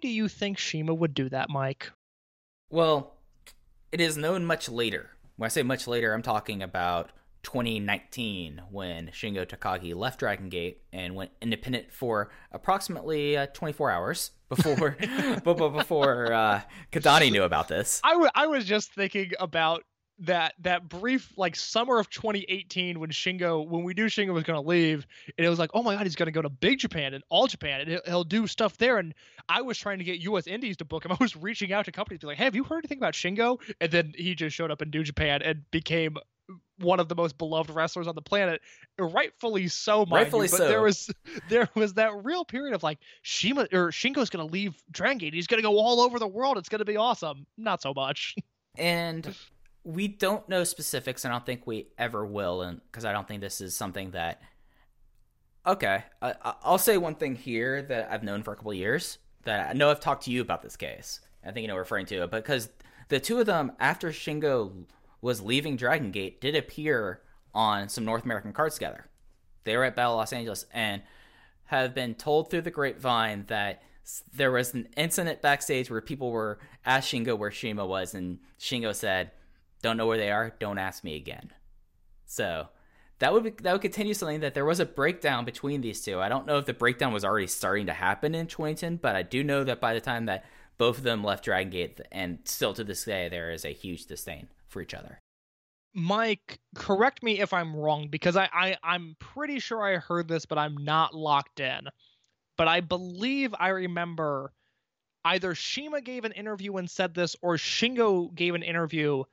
do you think CIMA would do that, Mike? Well, it is known much later. When I say much later, I'm talking about 2019, when Shingo Takagi left Dragon Gate and went independent for approximately 24 hours before Kadani knew about this. I was just thinking about that brief like summer of 2018 when we knew Shingo was going to leave, and it was like, oh my god, he's going to go to Big Japan and All Japan, and he'll do stuff there. And I was trying to get US Indies to book him. I was reaching out to companies, be like, hey, have you heard anything about Shingo? And then he just showed up in New Japan and became one of the most beloved wrestlers on the planet, rightfully so, mind you, but so. There was that real period of like, CIMA or Shingo's going to leave Dragon Gate, he's going to go all over the world, it's going to be awesome. Not so much. And we don't know specifics, and I don't think we ever will, and because I don't think this is something that. Okay, I'll say one thing here that I've known for a couple of years that I know I've talked to you about this, Case. I think you know referring to it, because the two of them after Shingo was leaving Dragon Gate did appear on some North American cards together. They were at Battle Los Angeles and have been told through the grapevine that there was an incident backstage where people were asking Shingo where CIMA was, and Shingo said, "Don't know where they are, don't ask me again." So that would continue something that there was a breakdown between these two. I don't know if the breakdown was already starting to happen in 2010, but I do know that by the time that both of them left Dragon Gate, and still to this day, there is a huge disdain for each other. Mike, correct me if I'm wrong, because I'm pretty sure I heard this, but I'm not locked in. But I believe I remember either CIMA gave an interview and said this, or Shingo gave an interview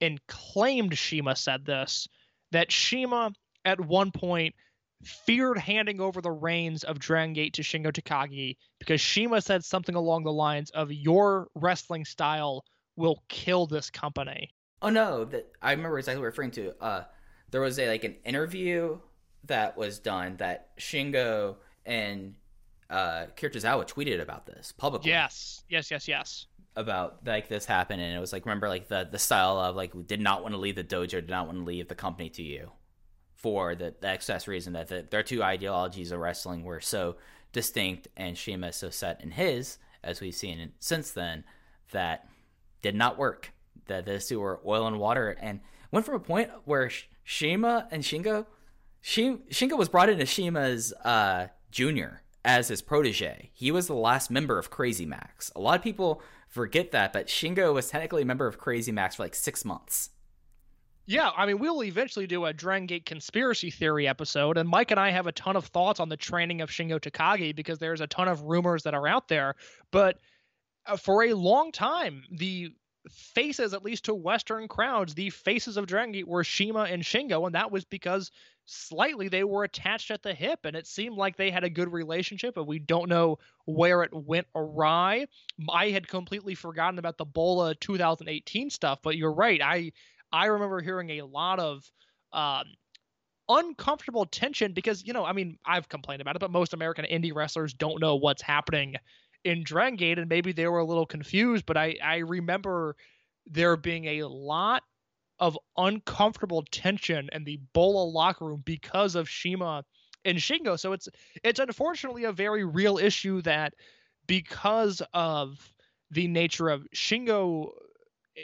and claimed CIMA said this, that CIMA at one point feared handing over the reins of Dragon Gate to Shingo Takagi because CIMA said something along the lines of, your wrestling style will kill this company. Oh no, that I remember exactly what you're referring to. There was an interview that was done that Shingo and Akira Tozawa tweeted about this publicly. Yes. About this happened, and it was remember the style of we did not want to leave the dojo, did not want to leave the company to you, for the excess reason that their two ideologies of wrestling were so distinct, and CIMA so set in his, as we've seen since then, that did not work. That those two were oil and water, and went from a point where CIMA and Shingo was brought into CIMA's junior as his protege. He was the last member of Crazy Max. A lot of people forget that, but Shingo was technically a member of Crazy Max for 6 months. Yeah, I mean, we'll eventually do a Dragon Gate conspiracy theory episode, and Mike and I have a ton of thoughts on the training of Shingo Takagi because there's a ton of rumors that are out there. But for a long time, the faces, at least to Western crowds, the faces of Dragon Gate were CIMA and Shingo, and that was because slightly they were attached at the hip, and it seemed like they had a good relationship, but we don't know where it went awry. I had completely forgotten about the Bola 2018 stuff, but you're right. I remember hearing a lot of uncomfortable tension because, I mean, I've complained about it, but most American indie wrestlers don't know what's happening in Dragon Gate, and maybe they were a little confused, but I remember there being a lot of uncomfortable tension in the Bola locker room because of CIMA and Shingo. So it's unfortunately a very real issue that, because of the nature of Shingo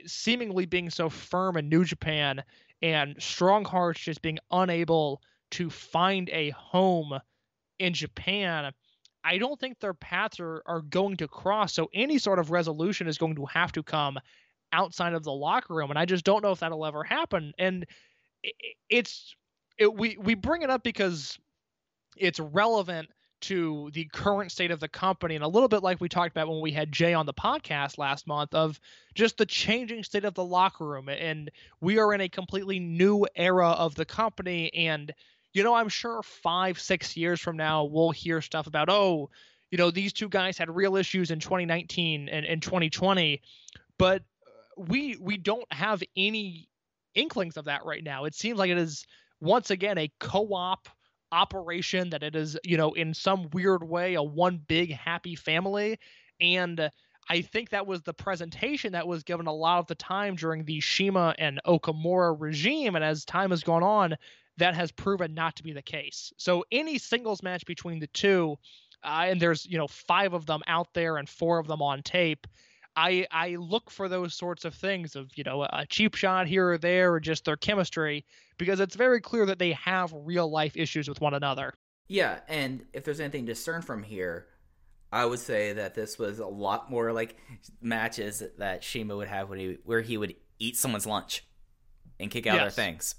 seemingly being so firm in New Japan and Strong Hearts just being unable to find a home in Japan, I don't think their paths are going to cross, so any sort of resolution is going to have to come outside of the locker room, and I just don't know if that'll ever happen. And we bring it up because it's relevant to the current state of the company, and a little bit like we talked about when we had Jay on the podcast last month, of just the changing state of the locker room, and we are in a completely new era of the company, and I'm sure 5-6 years from now, we'll hear stuff about, these two guys had real issues in 2019 and 2020, but we don't have any inklings of that right now. It seems like it is, once again, a co-op operation, that it is, in some weird way, a one big happy family. And I think that was the presentation that was given a lot of the time during the CIMA and Okamura regime, and as time has gone on, that has proven not to be the case. So any singles match between the two, and there's, 5 of them out there and 4 of them on tape, I look for those sorts of things of, a cheap shot here or there, or just their chemistry, because it's very clear that they have real life issues with one another. Yeah, and if there's anything to discern from here, I would say that this was a lot more like matches that CIMA would have where he would eat someone's lunch and kick out their things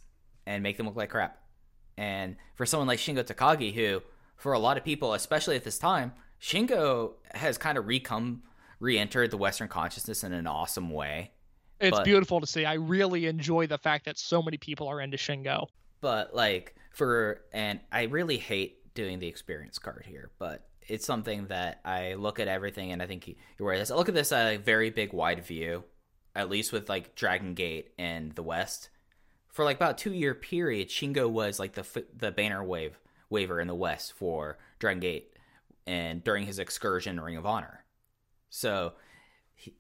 and make them look like crap. And for someone like Shingo Takagi, who, for a lot of people, especially at this time, Shingo has kind of re-entered the Western consciousness in an awesome way. It's beautiful to see. I really enjoy the fact that so many people are into Shingo. But, and I really hate doing the experience card here, but it's something that I look at everything, and I think you're right. I look at this at a very big, wide view, at least with, Dragon Gate and the West. For about a 2-year period, Shingo was the banner waver in the West for Dragon Gate, and during his excursion Ring of Honor. So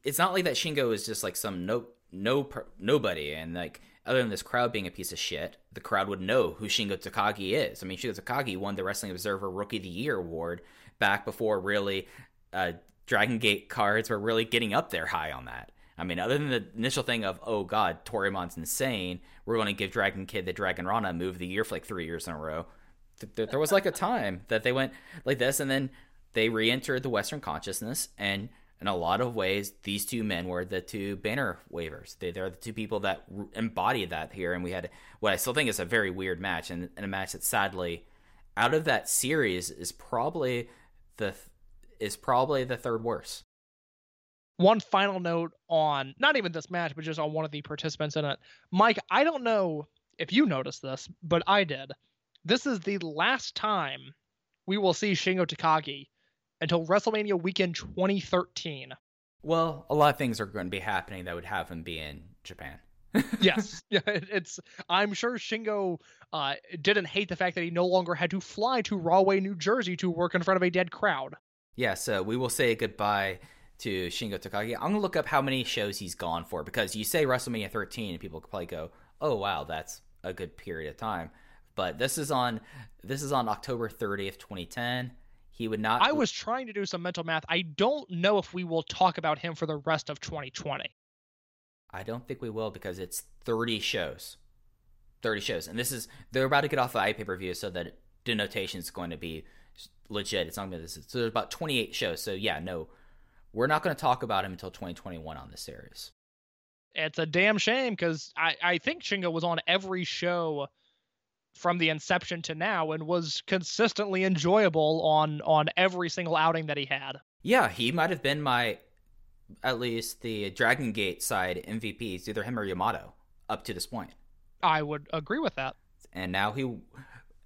it's not like that Shingo is just some nobody, and other than this crowd being a piece of shit, the crowd would know who Shingo Takagi is. I mean, Shingo Takagi won the Wrestling Observer Rookie of the Year award back before really Dragon Gate cards were really getting up there high on that. I mean, other than the initial thing of, oh god, Torimon's insane, we're going to give Dragon Kid the Dragon Rana move of the year for 3 years in a row, there was a time that they went like this, and then they re-entered the Western consciousness, and in a lot of ways, these two men were the two banner wavers. They're the two people that embody that here. And we had what I still think is a very weird match, and a match that sadly, out of that series, is probably the third worst. One final note on not even this match, but just on one of the participants in it. Mike, I don't know if you noticed this, but I did. This is the last time we will see Shingo Takagi until WrestleMania weekend 2013. Well, a lot of things are going to be happening that would have him be in Japan. Yes. Yeah, I'm sure Shingo didn't hate the fact that he no longer had to fly to Rahway, New Jersey to work in front of a dead crowd. Yeah, so we will say goodbye to Shingo Takagi. I'm going to look up how many shows he's gone for, because you say WrestleMania 13 and people could probably go, oh, wow, that's a good period of time. But this is on October 30th, 2010. He would not. I was trying to do some mental math. I don't know if we will talk about him for the rest of 2020. I don't think we will, because it's 30 shows. 30 shows. And they're about to get off the iPay-per-view, so that denotation is going to be legit. It's not going to be this. So there's about 28 shows. So yeah, no, we're not going to talk about him until 2021 on this series. It's a damn shame, because I think Shingo was on every show from the inception to now, and was consistently enjoyable on every single outing that he had. Yeah, he might have been at least the Dragon Gate side MVP. It's either him or Yamato up to this point. I would agree with that. And now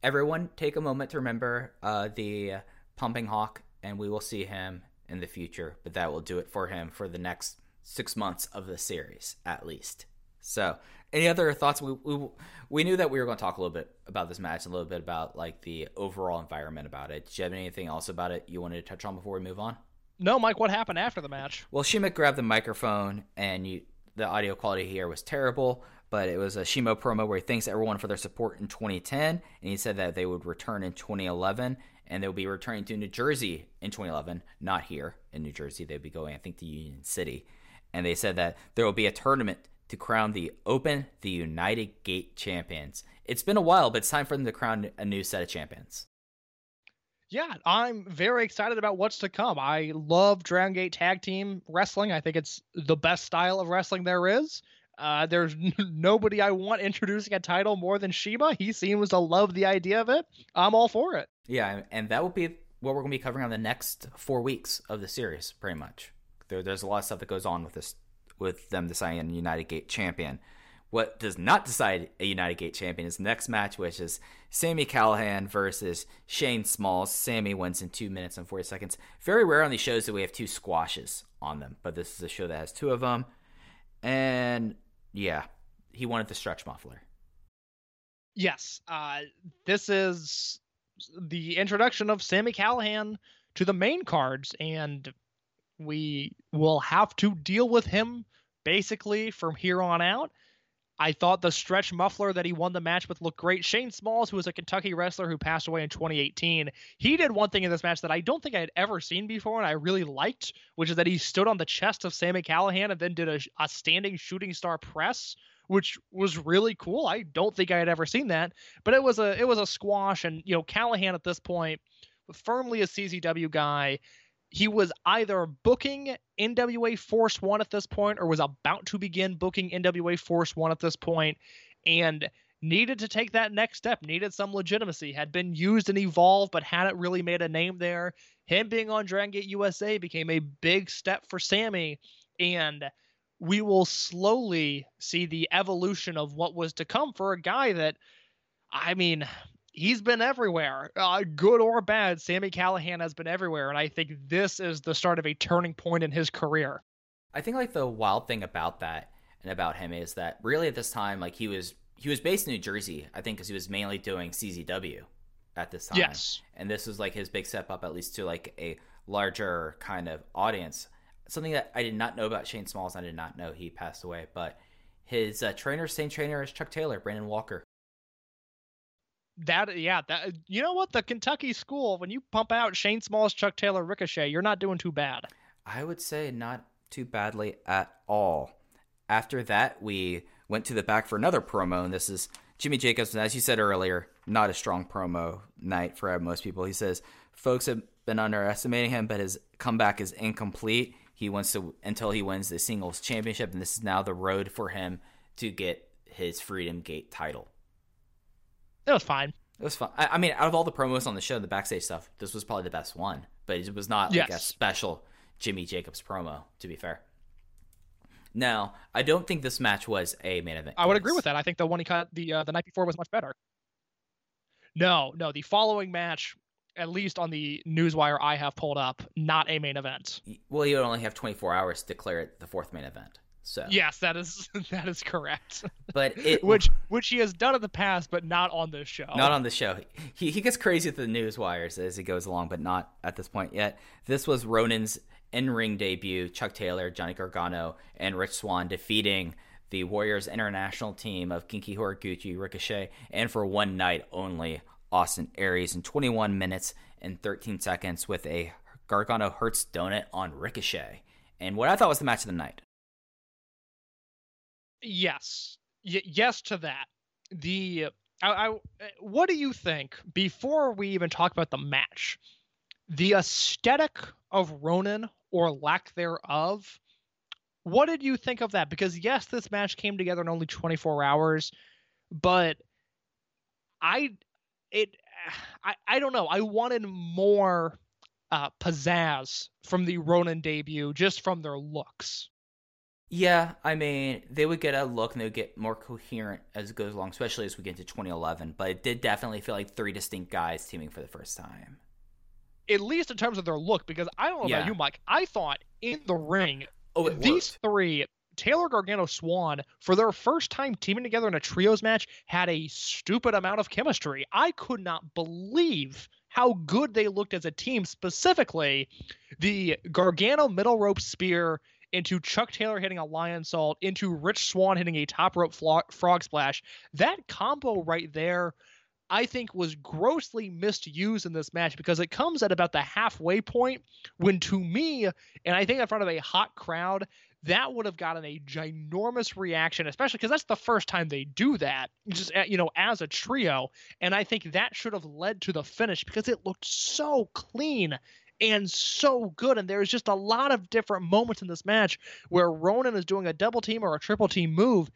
everyone take a moment to remember the Pumping Hawk, and we will see him in the future, but that will do it for him for the next 6 months of the series, at least. So, any other thoughts? We knew that we were going to talk a little bit about this match, a little bit about like the overall environment about it. Did you have anything else about it you wanted to touch on before we move on? No, Mike, what happened after the match? Well, Shima grabbed the microphone, and the audio quality here was terrible, but it was a Shima promo where he thanks everyone for their support in 2010, and he said that they would return in 2011, and they'll be returning to New Jersey in 2011, not here in New Jersey. They'd be going, I think, to Union City, and they said that there will be a tournament to crown the United Gate champions. It's been a while, but it's time for them to crown a new set of champions. Yeah, I'm very excited about what's to come. I love Dragon Gate Tag Team Wrestling. I think it's the best style of wrestling there is. There's nobody I want introducing a title more than Shima. He seems to love the idea of it. I'm all for it. Yeah, and that will be what we're going to be covering on the next 4 weeks of the series, pretty much. There's a lot of stuff that goes on with this, with them deciding a United Gate champion. What does not decide a United Gate champion is the next match, which is Sami Callihan versus Shane Smalls. Sami wins in 2 minutes and 40 seconds. Very rare on these shows that we have two squashes on them, but this is a show that has two of them. And yeah, he wanted the stretch muffler. Yes, this is the introduction of Sami Callihan to the main cards, and we will have to deal with him basically from here on out. I thought the stretch muffler that he won the match with looked great. Shane Smalls, who was a Kentucky wrestler who passed away in 2018, he did one thing in this match that I don't think I had ever seen before and I really liked, which is that he stood on the chest of Sami Callihan and then did a standing shooting star press, which was really cool. I don't think I had ever seen that, but it was a squash, and you know, Callihan at this point, firmly a CZW guy. He was either booking NWA Force One at this point, or was about to begin booking NWA Force One at this point, and needed to take that next step, needed some legitimacy, had been used and evolved, but hadn't really made a name there. Him being on Dragon Gate USA became a big step for Sami, and we will slowly see the evolution of what was to come for a guy that, I mean, he's been everywhere, good or bad. Sami Callihan has been everywhere, and I think this is the start of a turning point in his career. I think like the wild thing about that and about him is that really at this time, like he was based in New Jersey, I think, because he was mainly doing CZW at this time. Yes, and this was like his big step up, at least to like a larger kind of audience. Something that I did not know about Shane Smalls, I did not know he passed away, but his trainer, same trainer as Chuck Taylor, Brandon Walker. That you know what, the Kentucky school, when you pump out Shane Smalls, Chuck Taylor, Ricochet, you're not doing too bad. I would say not too badly at all. After that, we went to the back for another promo, and this is Jimmy Jacobs, and as you said earlier, not a strong promo night for most people. He says, folks have been underestimating him, but his comeback is incomplete. He wants to until he wins the singles championship, and this is now the road for him to get his Freedom Gate title. It was fine. It was fun. I mean, out of all the promos on the show, the backstage stuff, this was probably the best one. But it was not like a special Jimmy Jacobs promo, to be fair. Now, I don't think this match was a main event. I would agree with that. I think the one he cut the night before was much better. No, the following match, at least on the newswire I have pulled up, not a main event. Well, he would only have 24 hours to declare it the fourth main event. So yes, that is correct. But it, which he has done in the past, but not on this show. Not on the show. He gets crazy at the news wires as he goes along, but not at this point yet. This was Ronin's in-ring debut. Chuck Taylor, Johnny Gargano, and Rich Swann defeating the Warriors International team of Genki Horiguchi, Ricochet, and for one night only, Austin Aries in 21 minutes and 13 seconds with a Gargano Hurts donut on Ricochet. And what I thought was the match of the night. Yes. Yes to that. What do you think, before we even talk about the match, the aesthetic of Ronin, or lack thereof, what did you think of that? Because yes, this match came together in only 24 hours, but I don't know. I wanted more pizzazz from the Ronin debut, just from their looks. Yeah, I mean, they would get a look and they would get more coherent as it goes along, especially as we get to 2011. But it did definitely feel like three distinct guys teaming for the first time. At least in terms of their look, because I don't know about you, Mike. I thought in the ring, three, Taylor, Gargano, Swann, for their first time teaming together in a trios match, had a stupid amount of chemistry. I could not believe how good they looked as a team, specifically the Gargano middle rope spear into Chuck Taylor hitting a lion salt, into Rich Swann hitting a top rope frog splash. That combo right there, I think, was grossly misused in this match, because it comes at about the halfway point when, to me, and I think in front of a hot crowd, that would have gotten a ginormous reaction, especially because that's the first time they do that, just as a trio. And I think that should have led to the finish, because it looked so clean and so good. And there's just a lot of different moments in this match where Ronin is doing a double team or a triple team move,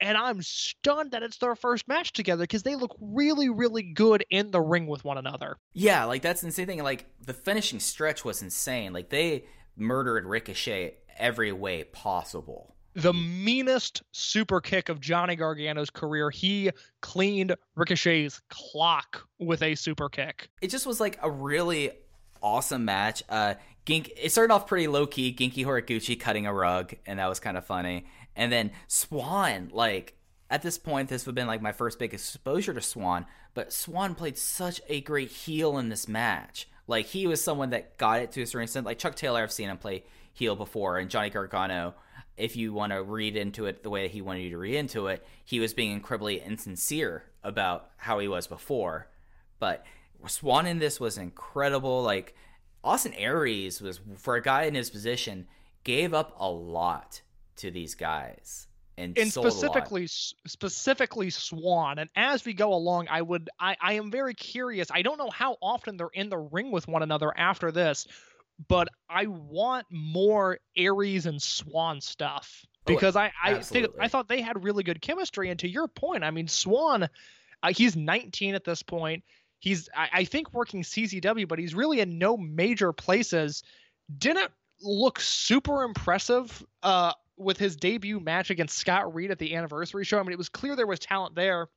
and I'm stunned that it's their first match together, because they look really, really good in the ring with one another. Yeah, like, that's the insane thing. Like, the finishing stretch was insane. Like, they murdered Ricochet every way possible. The meanest super kick of Johnny Gargano's career. He cleaned Ricochet's clock with a super kick. It just was like a really awesome match. It started off pretty low-key, Genki Horiguchi cutting a rug, and that was kind of funny. And then Swann, like, at this point, this would have been like my first big exposure to Swann, but Swann played such a great heel in this match. Like, he was someone that got it to a certain extent. Like, Chuck Taylor, I've seen him play heel before, and Johnny Gargano, if you want to read into it the way that he wanted you to read into it, he was being incredibly insincere about how he was before. But Swann in this was incredible. Like, Austin Aries was, for a guy in his position, gave up a lot to these guys, and specifically Swann. And as we go along, I am very curious. I don't know how often they're in the ring with one another after this, but I want more Aries and Swann stuff, because I thought they had really good chemistry. And to your point, I mean, Swann, he's 19 at this point. He's, I think, working CZW, but he's really in no major places. Didn't look super impressive with his debut match against Scott Reed at the anniversary show. I mean, it was clear there was talent there.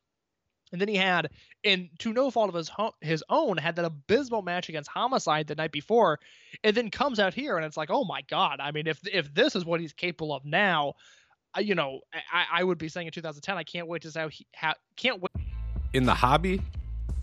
And then he had, and to no fault of his own, had that abysmal match against Homicide the night before, and then comes out here, and it's like, oh my God. I mean, if this is what he's capable of now, I would be saying in 2010, I can't wait to see can't wait. In the hobby,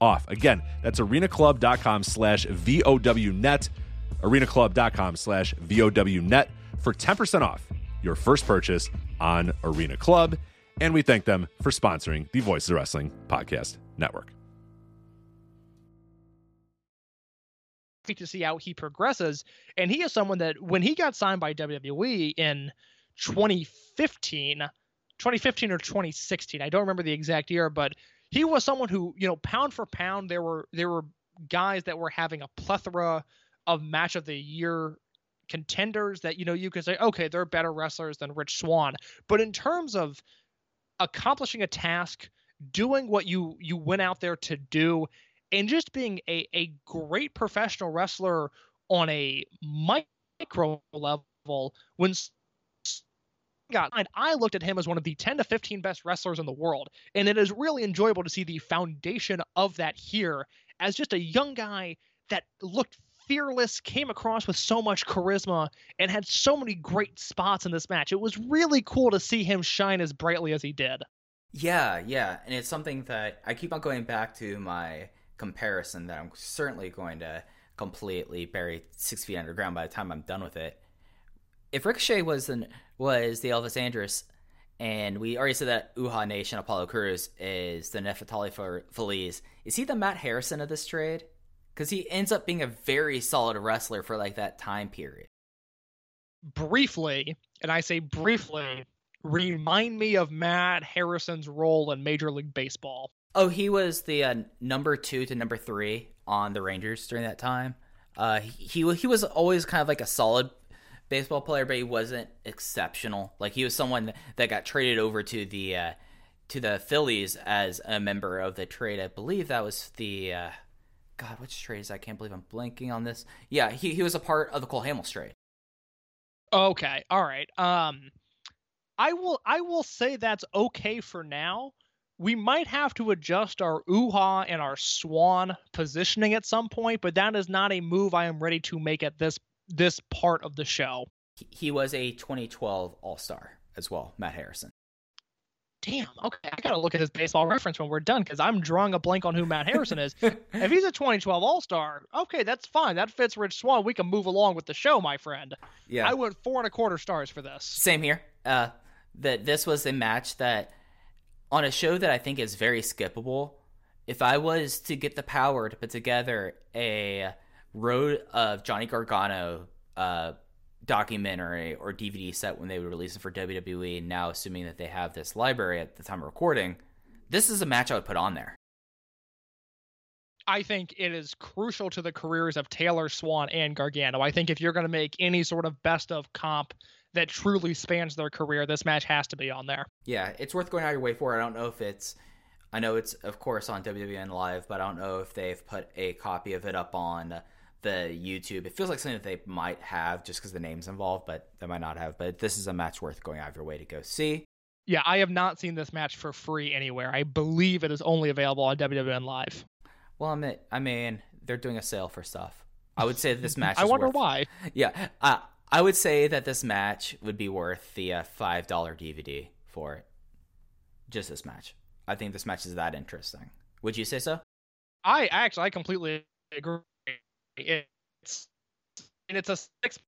off. Again, that's arenaclub.com/VOWnet, arenaclub.com/VOWnet for 10% off your first purchase on Arena Club. And we thank them for sponsoring the Voices of Wrestling Podcast Network. To see how he progresses. And he is someone that when he got signed by WWE in 2015 or 2016, I don't remember the exact year, but he was someone who, you know, pound for pound, there were guys that were having a plethora of match of the year contenders that, you know, you could say, okay, they're better wrestlers than Rich Swann. But in terms of accomplishing a task, doing what you went out there to do, and just being a great professional wrestler on a micro level, when I looked at him as one of the 10 to 15 best wrestlers in the world, and it is really enjoyable to see the foundation of that here as just a young guy that looked fearless, came across with so much charisma, and had so many great spots in this match. It was really cool to see him shine as brightly as he did. Yeah, and it's something that I keep on going back to my comparison that I'm certainly going to completely bury 6 feet underground by the time I'm done with it. If Ricochet was the Elvis Andrus, and we already said that Uha Nation Apollo Crews is the Nefertali Feliz, is he the Matt Harrison of this trade? Because he ends up being a very solid wrestler for like that time period. Briefly, and I say briefly, remind me of Matt Harrison's role in Major League Baseball. Oh, he was the number 2 to number 3 on the Rangers during that time. He was always kind of like a solid baseball player, but he wasn't exceptional. Like, he was someone that got traded over to the Phillies as a member of the trade. I believe that was the God, which trade is that? I can't believe I'm blanking on this. Yeah, he was a part of the Cole Hamels trade. Okay, all right. I will say that's okay for now. We might have to adjust our Uha and our Swan positioning at some point, but that is not a move I am ready to make at this part of the show. He was a 2012 All-Star as well, Matt Harrison. Damn, okay, I gotta look at his baseball reference when we're done, because I'm drawing a blank on who Matt Harrison is. If he's a 2012 All-Star, okay, that's fine. That fits Rich Swann. We can move along with the show, my friend. Yeah. I went 4.25 stars for this. Same here. That this was a match that, on a show that I think is very skippable, if I was to get the power to put together a road of Johnny Gargano documentary or DVD set when they would release it for WWE, and now assuming that they have this library at the time of recording, this is a match I would put on there. I think it is crucial to the careers of Taylor, Swan, and Gargano. I think if you're going to make any sort of best of comp, that truly spans their career, this match has to be on there. Yeah, it's worth going out of your way for. I don't know if it's... I know it's, of course, on WWN Live, but I don't know if they've put a copy of it up on the YouTube. It feels like something that they might have just because the name's involved, but they might not have. But this is a match worth going out of your way to go see. Yeah, I have not seen this match for free anywhere. I believe it is only available on WWN Live. Well, I mean, they're doing a sale for stuff. I would say that this match is I wonder why. Yeah, I would say that this match would be worth the $5 DVD for it. Just this match. I think this match is that interesting. Would you say so? I completely agree. It's a six.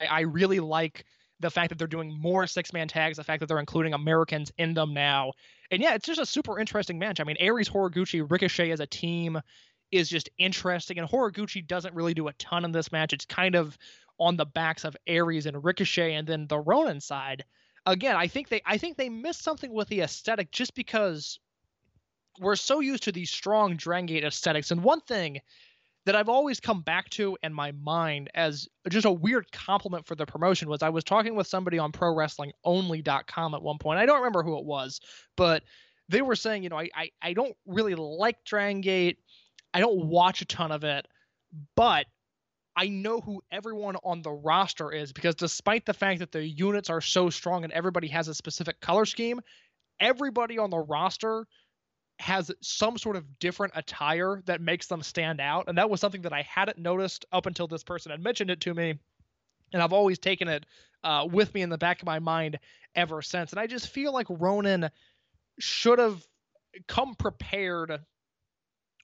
I really like the fact that they're doing more six-man tags, the fact that they're including Americans in them now. And yeah, it's just a super interesting match. I mean, Aries, Horiguchi, Ricochet as a team is just interesting, and Horiguchi doesn't really do a ton in this match. It's kind of on the backs of Aries and Ricochet, and then the Ronin side. Again, I think they missed something with the aesthetic, just because we're so used to these strong Dragon Gate aesthetics. And one thing that I've always come back to in my mind as just a weird compliment for the promotion was I was talking with somebody on ProWrestlingOnly.com at one point. I don't remember who it was, but they were saying, you know, I don't really like Dragon Gate. I don't watch a ton of it, but I know who everyone on the roster is, because despite the fact that the units are so strong and everybody has a specific color scheme, everybody on the roster has some sort of different attire that makes them stand out. And that was something that I hadn't noticed up until this person had mentioned it to me. And I've always taken it with me in the back of my mind ever since. And I just feel like Ronin should have come prepared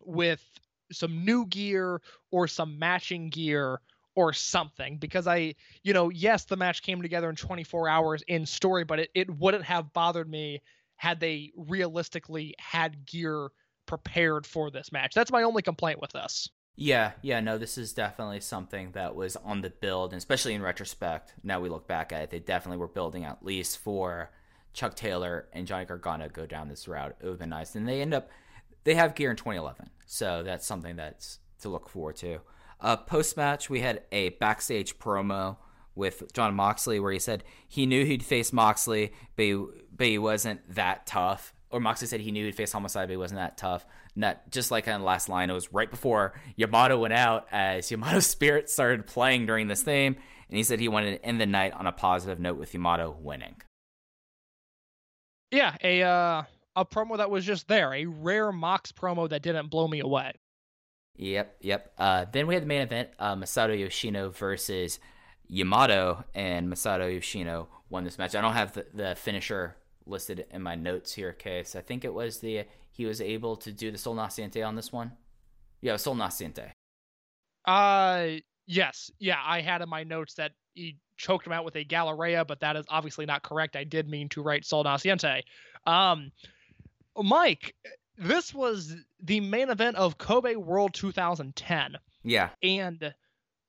with some new gear or some matching gear or something, because yes, the match came together in 24 hours in story, but it wouldn't have bothered me had they realistically had gear prepared for this match. That's my only complaint with this. Yeah, no, this is definitely something that was on the build, and especially in retrospect, now we look back at it, they definitely were building at least for Chuck Taylor and Johnny Gargano go down this route. It would have been nice. And they have gear in 2011, so that's something that's to look forward to. Post-match, we had a backstage promo with Jon Moxley where he said he knew he'd face Moxley, but he wasn't that tough. Or Moxley said he knew he'd face Homicide, but he wasn't that tough. Not just like on the last line, it was right before Yamato went out, as Yamato's spirit started playing during this theme, and he said he wanted to end the night on a positive note with Yamato winning. Yeah, a promo that was just there, a rare Mox promo that didn't blow me away. Yep. Then we had the main event, Masato Yoshino versus Yamato, and Masato Yoshino won this match. I don't have the finisher listed in my notes here, Case. I think it was he was able to do the Sol Naciente on this one. Yeah, Sol Naciente. Yes. Yeah, I had in my notes that he choked him out with a Galleria, but that is obviously not correct. I did mean to write Sol Naciente. Mike, this was the main event of Kobe World 2010. Yeah. And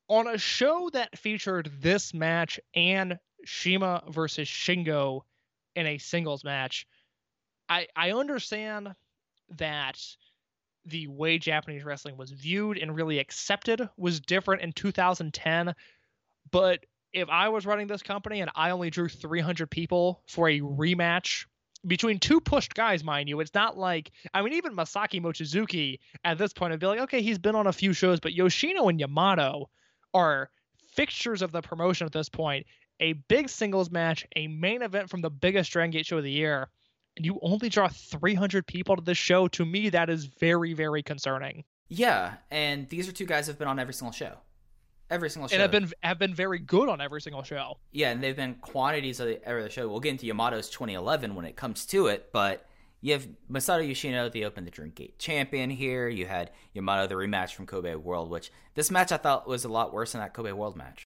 on a show that featured this match and CIMA versus Shingo in a singles match, I understand that the way Japanese wrestling was viewed and really accepted was different in 2010, but if I was running this company and I only drew 300 people for a rematch between two pushed guys, mind you, it's not like, I mean, even Masaki Mochizuki at this point would be like, okay, he's been on a few shows, but Yoshino and Yamato are fixtures of the promotion at this point. A big singles match, a main event from the biggest Dragon Gate show of the year, and you only draw 300 people to this show. To me, that is very, very concerning. Yeah, and these are two guys that have been on every single show. Every single show. And have been very good on every single show. Yeah, and they've been quantities of the every show. We'll get into Yamato's 2011 when it comes to it, but you have Masato Yoshino, the Open the Drink Gate champion here. You had Yamato, the rematch from Kobe World, which this match I thought was a lot worse than that Kobe World match.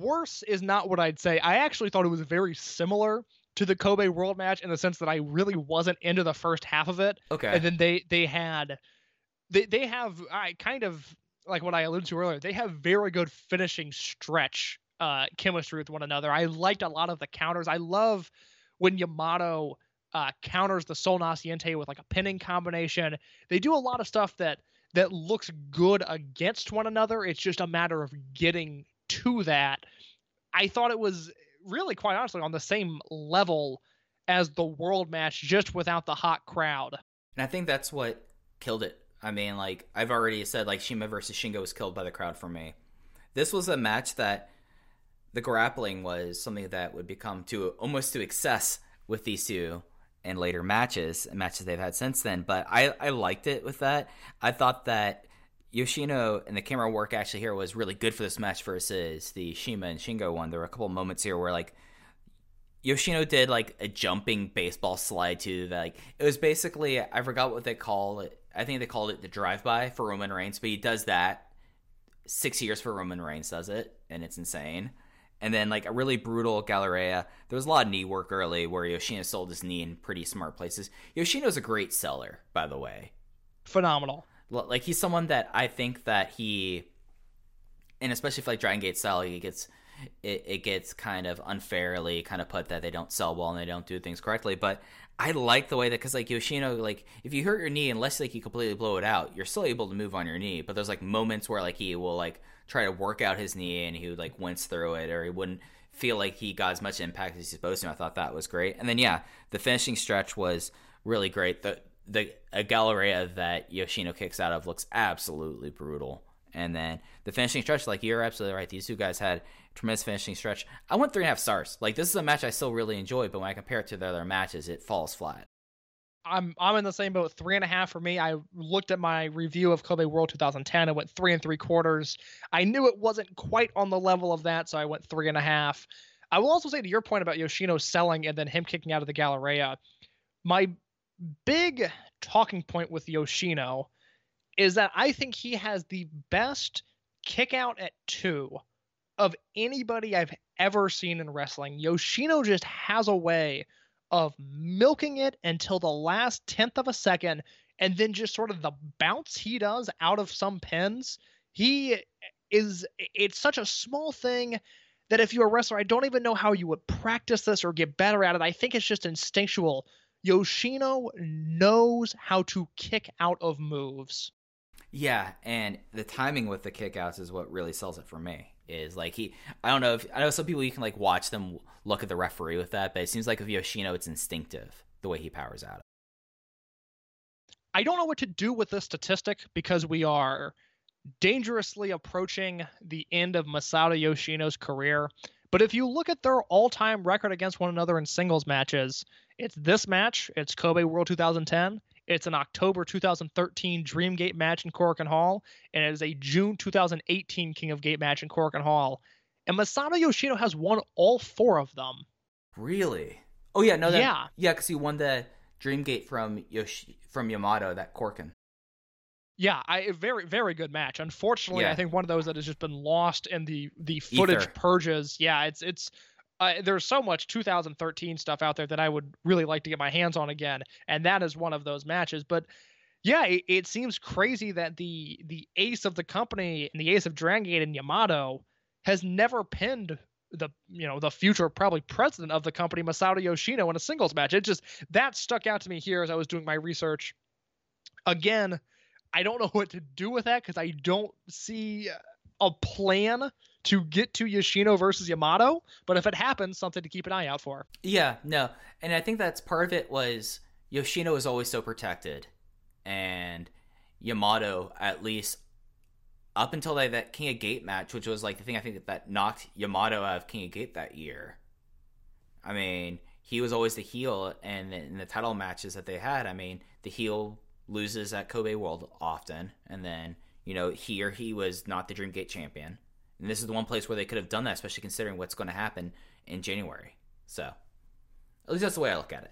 Worse is not what I'd say. I actually thought it was very similar to the Kobe World match in the sense that I really wasn't into the first half of it. Okay. And then they have like what I alluded to earlier, they have very good finishing stretch chemistry with one another. I liked a lot of the counters. I love when Yamato counters the Sol Naciente with like a pinning combination. They do a lot of stuff that looks good against one another. It's just a matter of getting to that. I thought it was really, quite honestly, on the same level as the world match, just without the hot crowd. And I think that's what killed it. I mean, like, I've already said, like, CIMA versus Shingo was killed by the crowd for me. This was a match that the grappling was something that would become almost to excess with these two in later matches and matches they've had since then. But I liked it with that. I thought that Yoshino and the camera work actually here was really good for this match versus the CIMA and Shingo one. There were a couple moments here where, like, Yoshino did, like, a jumping baseball slide to, like, it was basically, I forgot what they call it. I think they called it the drive-by for Roman Reigns, but he does that. 6 years for Roman Reigns does it, and it's insane. And then, like, a really brutal Galleria. There was a lot of knee work early where Yoshino sold his knee in pretty smart places. Yoshino's a great seller, by the way. Phenomenal. Like, he's someone that I think that he, and especially if, like, Dragon Gate style, he gets... It gets kind of unfairly kind of put that they don't sell well and they don't do things correctly. But I like the way that, because, like, Yoshino, like, if you hurt your knee, unless, like, you completely blow it out, you're still able to move on your knee. But there's, like, moments where, like, he will, like, try to work out his knee and he would, like, wince through it, or he wouldn't feel like he got as much impact as he's supposed to. I thought that was great. And then, yeah, the finishing stretch was really great. The Galleria that Yoshino kicks out of looks absolutely brutal. And then the finishing stretch, like, you're absolutely right. These two guys had tremendous finishing stretch. I went 3.5 stars. Like, this is a match I still really enjoy, but when I compare it to the other matches, it falls flat. I'm in the same boat. 3.5 for me. I looked at my review of Kobe World 2010. I went 3.75. I knew it wasn't quite on the level of that, so I went 3.5. I will also say, to your point about Yoshino selling and then him kicking out of the Galleria, my big talking point with Yoshino is that I think he has the best kick out at 2 of anybody I've ever seen in wrestling. Yoshino just has a way of milking it until the last 10th of a second, and then just sort of the bounce he does out of some pins. It's such a small thing that if you're a wrestler, I don't even know how you would practice this or get better at it. I think it's just instinctual. Yoshino knows how to kick out of moves. Yeah, and the timing with the kickouts is what really sells it for me. Is like I know some people you can, like, watch them look at the referee with that, but it seems like with Yoshino, it's instinctive the way he powers out. I don't know what to do with this statistic because we are dangerously approaching the end of Masato Yoshino's career. But if you look at their all-time record against one another in singles matches, it's this match, it's Kobe World 2010. It's an October 2013 Dream Gate match in Korakuen Hall, and it is a June 2018 King of Gate match in Korakuen Hall. And Masato Yoshino has won all 4 of them. Really? Oh, yeah. No, that, yeah. Yeah, because he won the Dream Gate from Yamato, that Korakuen. Yeah, a very, very good match. Unfortunately, yeah. I think one of those that has just been lost in the footage ether. Purges. Yeah, it's... there's so much 2013 stuff out there that I would really like to get my hands on again, and that is one of those matches. But yeah, it seems crazy that the ace of the company and the ace of Dragon Gate and Yamato has never pinned the future probably president of the company, Masato Yoshino, in a singles match. It just, that stuck out to me here as I was doing my research. Again, I don't know what to do with that because I don't see a plan to get to Yoshino versus Yamato, but if it happens, something to keep an eye out for. Yeah, no. And I think that's part of it was Yoshino is always so protected, and Yamato, at least up until that King of Gate match, which was like the thing I think that knocked Yamato out of King of Gate that year. I mean, he was always the heel, and in the title matches that they had, I mean, the heel loses at Kobe World often, and then, you know, here he was not the Dream Gate champion. And this is the one place where they could have done that, especially considering what's going to happen in January. So, at least that's the way I look at it.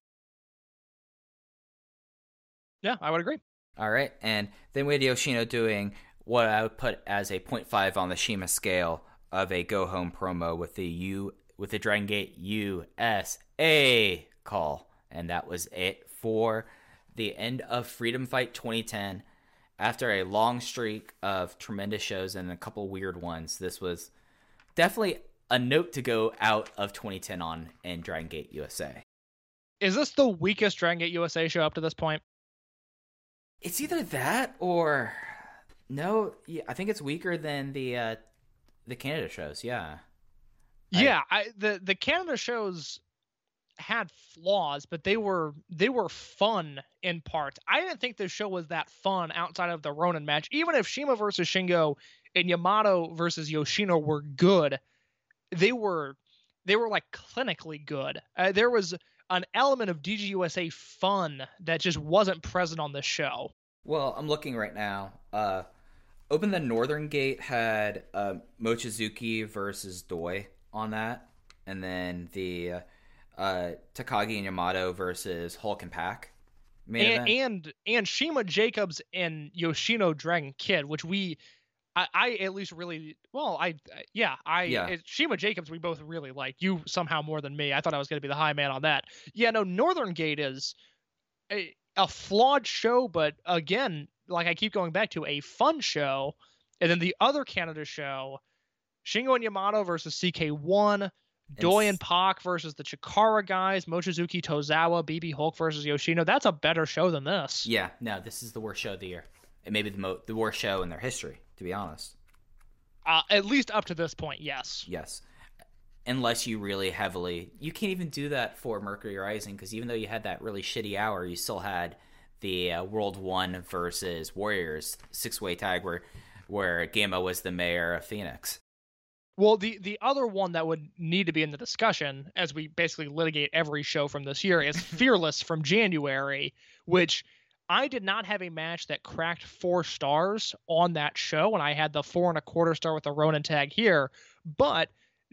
Yeah, I would agree. All right. And then we had Yoshino doing what I would put as a 0.5 on the CIMA scale of a go-home promo with the Dragon Gate USA call. And that was it for the end of Freedom Fight 2010. After a long streak of tremendous shows and a couple weird ones, this was definitely a note to go out of 2010 on in Dragon Gate USA. Is this the weakest Dragon Gate USA show up to this point? It's either that or... No, yeah, I think it's weaker than the Canada shows, yeah. Yeah, the Canada shows had flaws, but they were fun in parts. I didn't think this show was that fun outside of the Ronin match. Even if Shima versus Shingo and Yamato versus Yoshino were good, they were like clinically good. There was an element of DGUSA fun that just wasn't present on this show. Well, I'm looking right now. Open the Northern Gate had Mochizuki versus Doi on that, and then the Takagi and Yamato versus Hulk and Pac and Shima Jacobs and Yoshino Dragon Kid, which Shima Jacobs we both really like. You somehow more than me. I thought I was going to be the high man on that. Yeah, no, Northern Gate is a flawed show, but again, like I keep going back to, a fun show. And then the other Canada show, Shingo and Yamato versus CK1, Doi and Pac versus the Chikara guys, Mochizuki, Tozawa, BxB Hulk versus Yoshino. That's a better show than this. Yeah, no, this is the worst show of the year. It may be the worst show in their history, to be honest. At least up to this point, yes. Yes. Unless you really heavily... You can't even do that for Mercury Rising, because even though you had that really shitty hour, you still had the World 1 versus Warriors six-way tag where Gamma was the mayor of Phoenix. Well, the other one that would need to be in the discussion, as we basically litigate every show from this year, is Fearless from January, which I did not have a match that cracked 4 stars on that show, and I had the 4.25 star with the Ronin tag here, but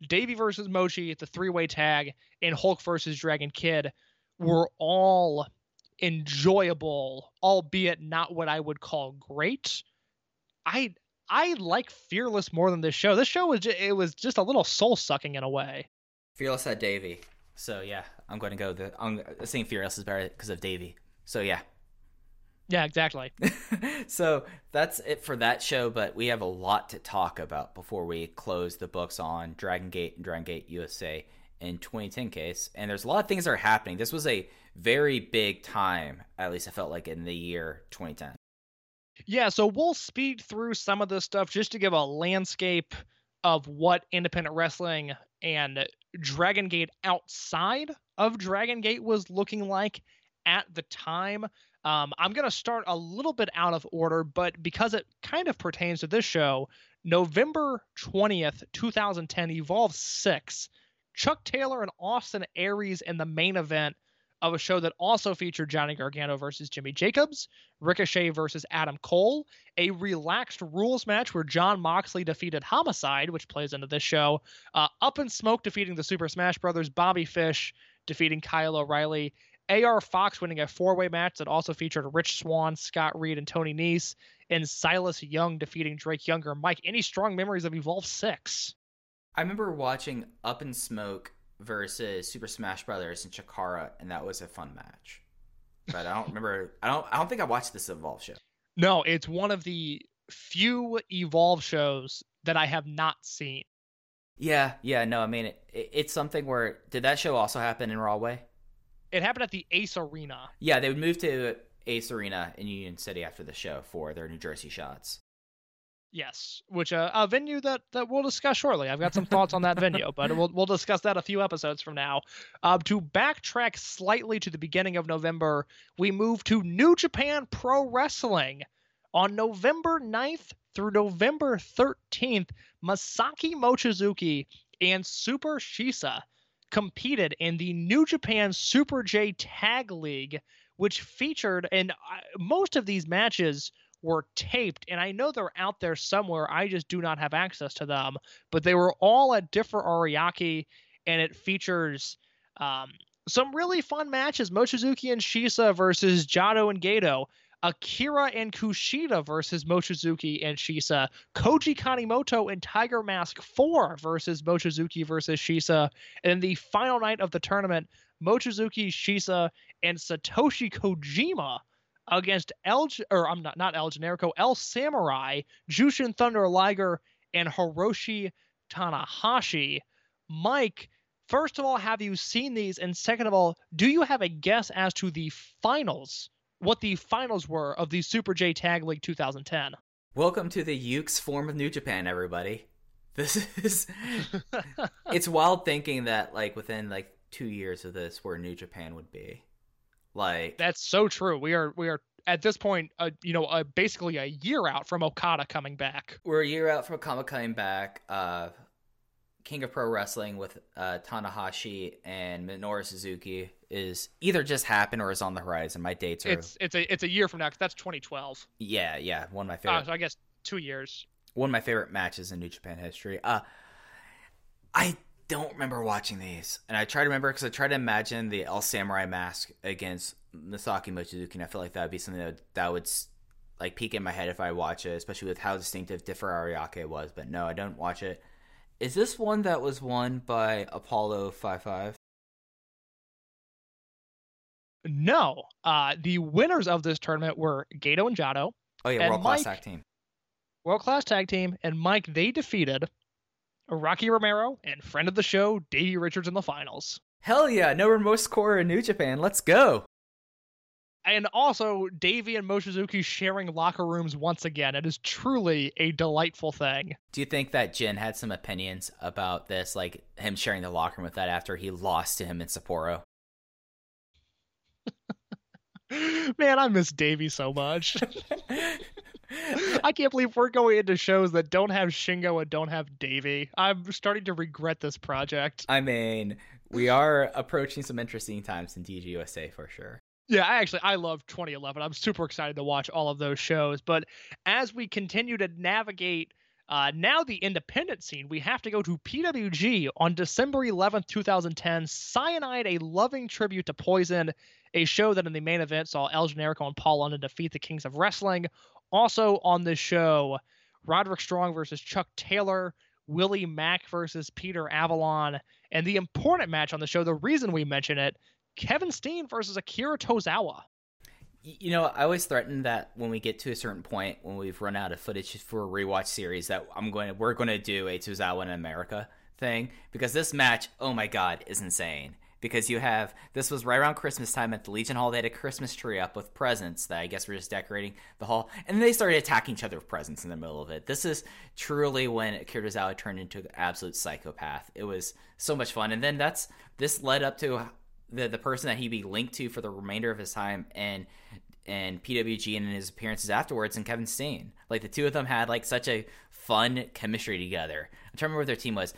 Davey versus Mochi, the 3-way tag, and Hulk versus Dragon Kid were all enjoyable, albeit not what I would call great. I like Fearless more than this show. This show was just a little soul sucking in a way. Fearless had Davey, so yeah, I'm going to go. I'm saying Fearless is better because of Davey. So yeah. Yeah, exactly. So that's it for that show, but we have a lot to talk about before we close the books on Dragon Gate and Dragon Gate USA in 2010 case. And there's a lot of things that are happening. This was a very big time, at least I felt like, in the year 2010. Yeah, so we'll speed through some of this stuff just to give a landscape of what independent wrestling and Dragon Gate outside of Dragon Gate was looking like at the time. I'm going to start a little bit out of order, but because it kind of pertains to this show, November 20th, 2010, Evolve 6, Chuck Taylor and Austin Aries in the main event of a show that also featured Johnny Gargano versus Jimmy Jacobs, Ricochet versus Adam Cole, a relaxed rules match where Jon Moxley defeated Homicide, which plays into this show, Up in Smoke defeating the Super Smash Brothers, Bobby Fish defeating Kyle O'Reilly, AR Fox winning a 4-way match that also featured Rich Swann, Scott Reed, and Tony Nese, and Silas Young defeating Drake Younger. Mike, any strong memories of Evolve 6? I remember watching Up in Smoke versus Super Smash Brothers and Chikara, and that was a fun match. But I don't remember. I don't think I watched this Evolve show. No, it's one of the few Evolve shows that I have not seen. Yeah, no, I mean it's something where, did that show also happen in Rahway? It happened at the Ace Arena. Yeah, they would move to Ace Arena in Union City after the show for their New Jersey shots. Yes, which a venue that we'll discuss shortly. I've got some thoughts on that venue, but we'll discuss that a few episodes from now. To backtrack slightly to the beginning of November, we move to New Japan Pro Wrestling. On November 9th through November 13th, Masaki Mochizuki and Super Shisa competed in the New Japan Super J Tag League, which featured, and most of these matches were taped, and I know they're out there somewhere, I just do not have access to them, but they were all at different Ariake, and it features some really fun matches. Mochizuki and Shisa versus Jado and Gato, Akira and Kushida versus Mochizuki and Shisa, Koji Kanemoto and Tiger Mask 4 versus Mochizuki versus Shisa, and the final night of the tournament, Mochizuki, Shisa, and Satoshi Kojima against El Samurai, Jushin Thunder Liger, and Hiroshi Tanahashi. Mike, first of all, have you seen these? And second of all, do you have a guess as to the finals? What the finals were of the Super J Tag League 2010. Welcome to the Yuke's form of New Japan, everybody. This is it's wild thinking that like within like 2 years of this where New Japan would be. Like that's so true. We are at this point basically a year out from Okada coming back. We're a year out from Okada coming back. King of Pro Wrestling with Tanahashi and Minoru Suzuki is either just happened or is on the horizon. My dates are it's a year from now because that's 2012. Yeah, one of my favorite. So I guess 2 years. One of my favorite matches in New Japan history. I don't remember watching these, and I try to remember because I try to imagine the El Samurai mask against Misaki Mochizuki, and I feel like that would be something that would like peek in my head if I watch it, especially with how distinctive Differ Ariake was. But no, I don't watch it. Is this one that was won by Apollo 5-5? No. The winners of this tournament were Gato and Jado. Oh, yeah, world-class tag team. World-class tag team. And, Mike, they defeated Rocky Romero and friend of the show, Davey Richards, in the finals. Hell yeah. No remorse core in New Japan. Let's go. And also, Davey and Mochizuki sharing locker rooms once again. It is truly a delightful thing. Do you think that Jin had some opinions about this, like him sharing the locker room with that after he lost to him in Sapporo? Man, I miss Davey so much. I can't believe we're going into shows that don't have Shingo and don't have Davey. I'm starting to regret this project. I mean, we are approaching some interesting times in DGUSA for sure. Yeah, I love 2011. I'm super excited to watch all of those shows. But as we continue to navigate now the independent scene, we have to go to PWG on December 11th, 2010. Cyanide, a loving tribute to Poison, a show that in the main event saw El Generico and Paul London defeat the Kings of Wrestling. Also on this show, Roderick Strong versus Chuck Taylor, Willie Mack versus Peter Avalon, and the important match on the show, the reason we mention it, Kevin Steen versus Akira Tozawa. You know, I always threaten that when we get to a certain point, when we've run out of footage for a rewatch series, that we're going to do a Tozawa in America thing, because this match, oh my God, is insane. Because this was right around Christmas time at the Legion Hall. They had a Christmas tree up with presents that I guess were just decorating the hall. And they started attacking each other with presents in the middle of it. This is truly when Akira Tozawa turned into an absolute psychopath. It was so much fun. And then this led up to the person that he'd be linked to for the remainder of his time and PWG and in his appearances afterwards, and Kevin Steen. Like, the two of them had like such a fun chemistry together. I'm trying to remember what their team was.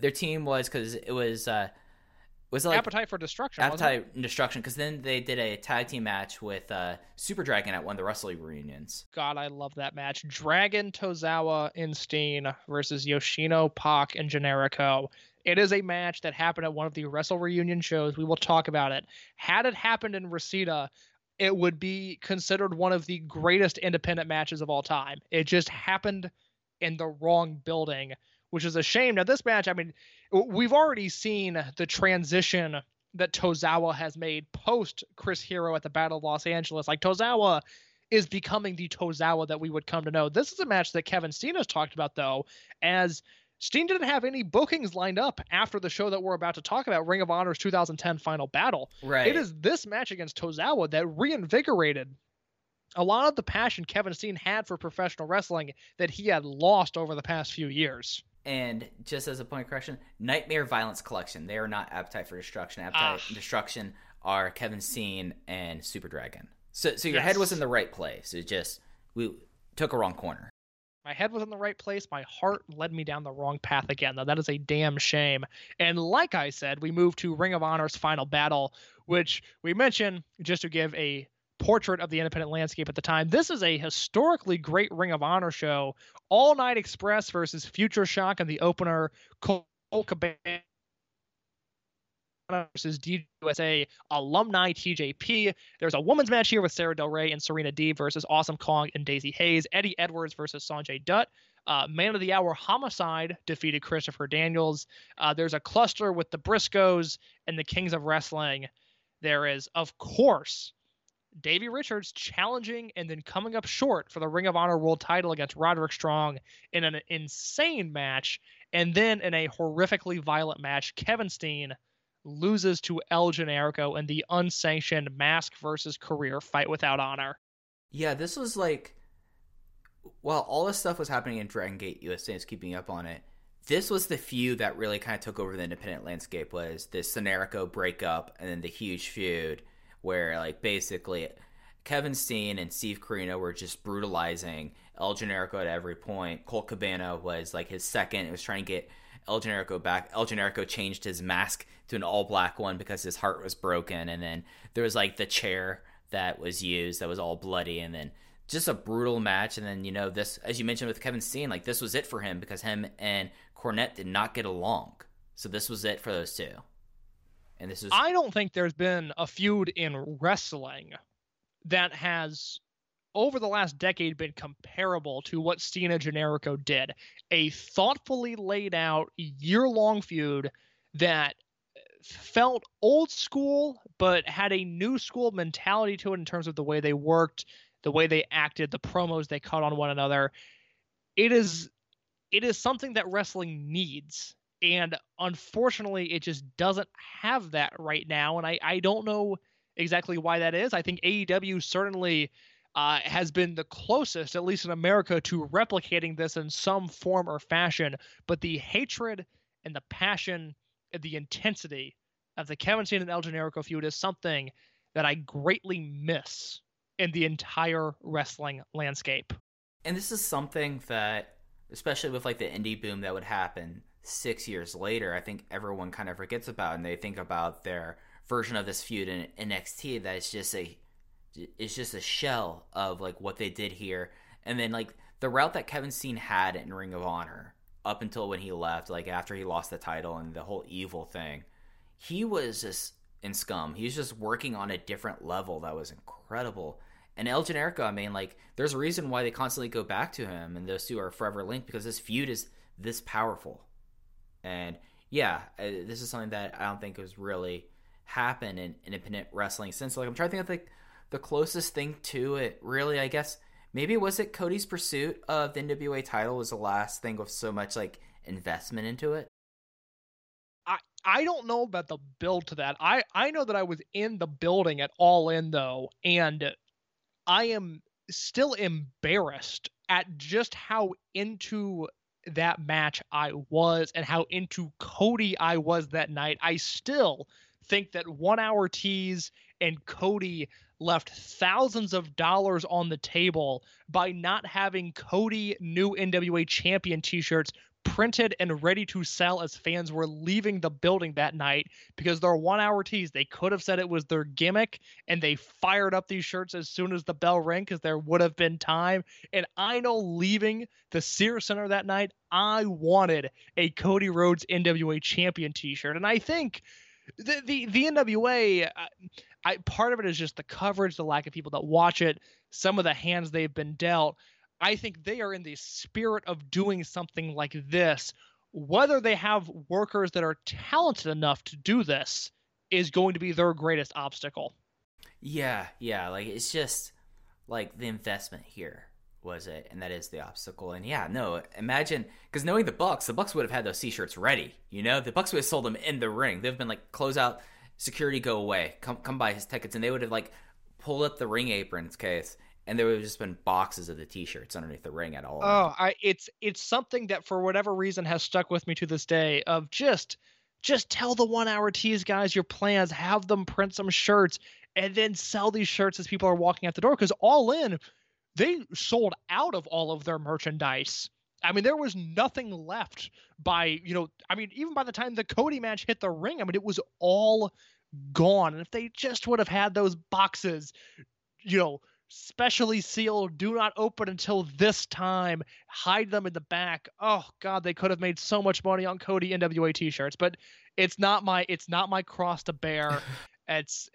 Their team was, because it was like Appetite for Destruction. Appetite and Destruction, because then they did a tag team match with Super Dragon at one of the wrestling reunions. God, I love that match. Dragon, Tozawa, and Steen versus Yoshino, Pac, and Generico. It is a match that happened at one of the Wrestle Reunion shows. We will talk about it. Had it happened in Reseda, it would be considered one of the greatest independent matches of all time. It just happened in the wrong building, which is a shame. Now, this match, I mean, we've already seen the transition that Tozawa has made post Chris Hero at the Battle of Los Angeles. Like, Tozawa is becoming the Tozawa that we would come to know. This is a match that Kevin Steen has talked about, though, as Steen didn't have any bookings lined up after the show that we're about to talk about, Ring of Honor's 2010 Final Battle. Right. It is this match against Tozawa that reinvigorated a lot of the passion Kevin Steen had for professional wrestling that he had lost over the past few years. And just as a point of correction, Nightmare Violence Collection. They are not Appetite for Destruction. Appetite and Destruction are Kevin Steen and Super Dragon. So your head was in the right place. It just, we took a wrong corner. My head was in the right place. My heart led me down the wrong path again, though. That is a damn shame. And like I said, we move to Ring of Honor's Final Battle, which we mention just to give a portrait of the independent landscape at the time. This is a historically great Ring of Honor show. All Night Express versus Future Shock in the opener. Colt Cabana versus DGUSA alumni TJP. There's a women's match here with Sarah Del Rey and Serena D versus Awesome Kong and Daisy Hayes. Eddie Edwards versus Sanjay Dutt. Man of the Hour Homicide defeated Christopher Daniels. There's a cluster with the Briscoes and the Kings of Wrestling. There is, of course, Davey Richards challenging and then coming up short for the Ring of Honor World title against Roderick Strong in an insane match. And then in a horrifically violent match, Kevin Steen loses to El Generico in the unsanctioned mask versus career fight without honor. Yeah, this was like while all this stuff was happening in Dragon Gate USA and was keeping up on it, this was the feud that really kind of took over the independent landscape, was this Sonerico breakup and then the huge feud where, like, basically Kevin Steen and Steve Corino were just brutalizing El Generico at every point. Colt Cabana was, like, his second. It was trying to get El Generico back. El Generico changed his mask to an all-black one because his heart was broken. And then there was, like, the chair that was used that was all bloody. And then just a brutal match. And then, you know, this, as you mentioned with Kevin Steen, like, this was it for him because him and Cornette did not get along. So this was it for those two. And this is, I don't think there's been a feud in wrestling that has, over the last decade, been comparable to what Steen and Generico did. A thoughtfully laid out year-long feud that felt old school, but had a new school mentality to it in terms of the way they worked, the way they acted, the promos they cut on one another. It is something that wrestling needs. And unfortunately, it just doesn't have that right now. And I don't know exactly why that is. I think AEW certainly has been the closest, at least in America, to replicating this in some form or fashion. But the hatred and the passion and the intensity of the Kevin Steen and El Generico feud is something that I greatly miss in the entire wrestling landscape. And this is something that, especially with like the indie boom that would happen 6 years later, I think everyone kind of forgets about, and they think about their version of this feud in NXT that it's just a shell of like what they did here. And then like the route that Kevin Steen had in Ring of Honor up until when he left, like after he lost the title and the whole evil thing, he was just in Scum. He was just working on a different level that was incredible. And El Generico, I mean, like there's a reason why they constantly go back to him, and those two are forever linked because this feud is this powerful. And yeah, this is something that I don't think has really happened in independent wrestling since. Like I'm trying to think of like the closest thing to it, really, I guess. Maybe was it Cody's pursuit of the NWA title was the last thing with so much like investment into it? I don't know about the build to that. I know that I was in the building at All In though, and I am still embarrassed at just how into that match I was and how into Cody I was that night. I still think that 1 hour tease and Cody left thousands of dollars on the table by not having Cody new NWA champion t-shirts printed and ready to sell as fans were leaving the building that night, because their 1 hour tease, they could have said it was their gimmick and they fired up these shirts as soon as the bell rang because there would have been time. And I know leaving the Sears Center that night, I wanted a Cody Rhodes NWA champion t-shirt. And I think the NWA, part of it is just the coverage, the lack of people that watch it, some of the hands they've been dealt. I think they are in the spirit of doing something like this. Whether they have workers that are talented enough to do this is going to be their greatest obstacle. Yeah. Like, it's just like the investment here was it, and that is the obstacle. And yeah, no, imagine, because knowing the Bucks would have had those t-shirts ready. You know, the Bucks would have sold them in the ring. They've been like, close out, security, go away, come buy his tickets, and they would have like pulled up the ring apron's case, and there would have just been boxes of the t-shirts underneath the ring at all. Oh, it's something that for whatever reason has stuck with me to this day. Of just tell the 1 hour tease guys your plans, have them print some shirts, and then sell these shirts as people are walking out the door. Because All In, they sold out of all of their merchandise. I mean, there was nothing left by, you know, I mean, even by the time the Cody match hit the ring, I mean, it was all gone. And if they just would have had those boxes, you know, specially sealed, do not open until this time, hide them in the back. Oh God, they could have made so much money on Cody NWA t-shirts, but it's not my cross to bear. It's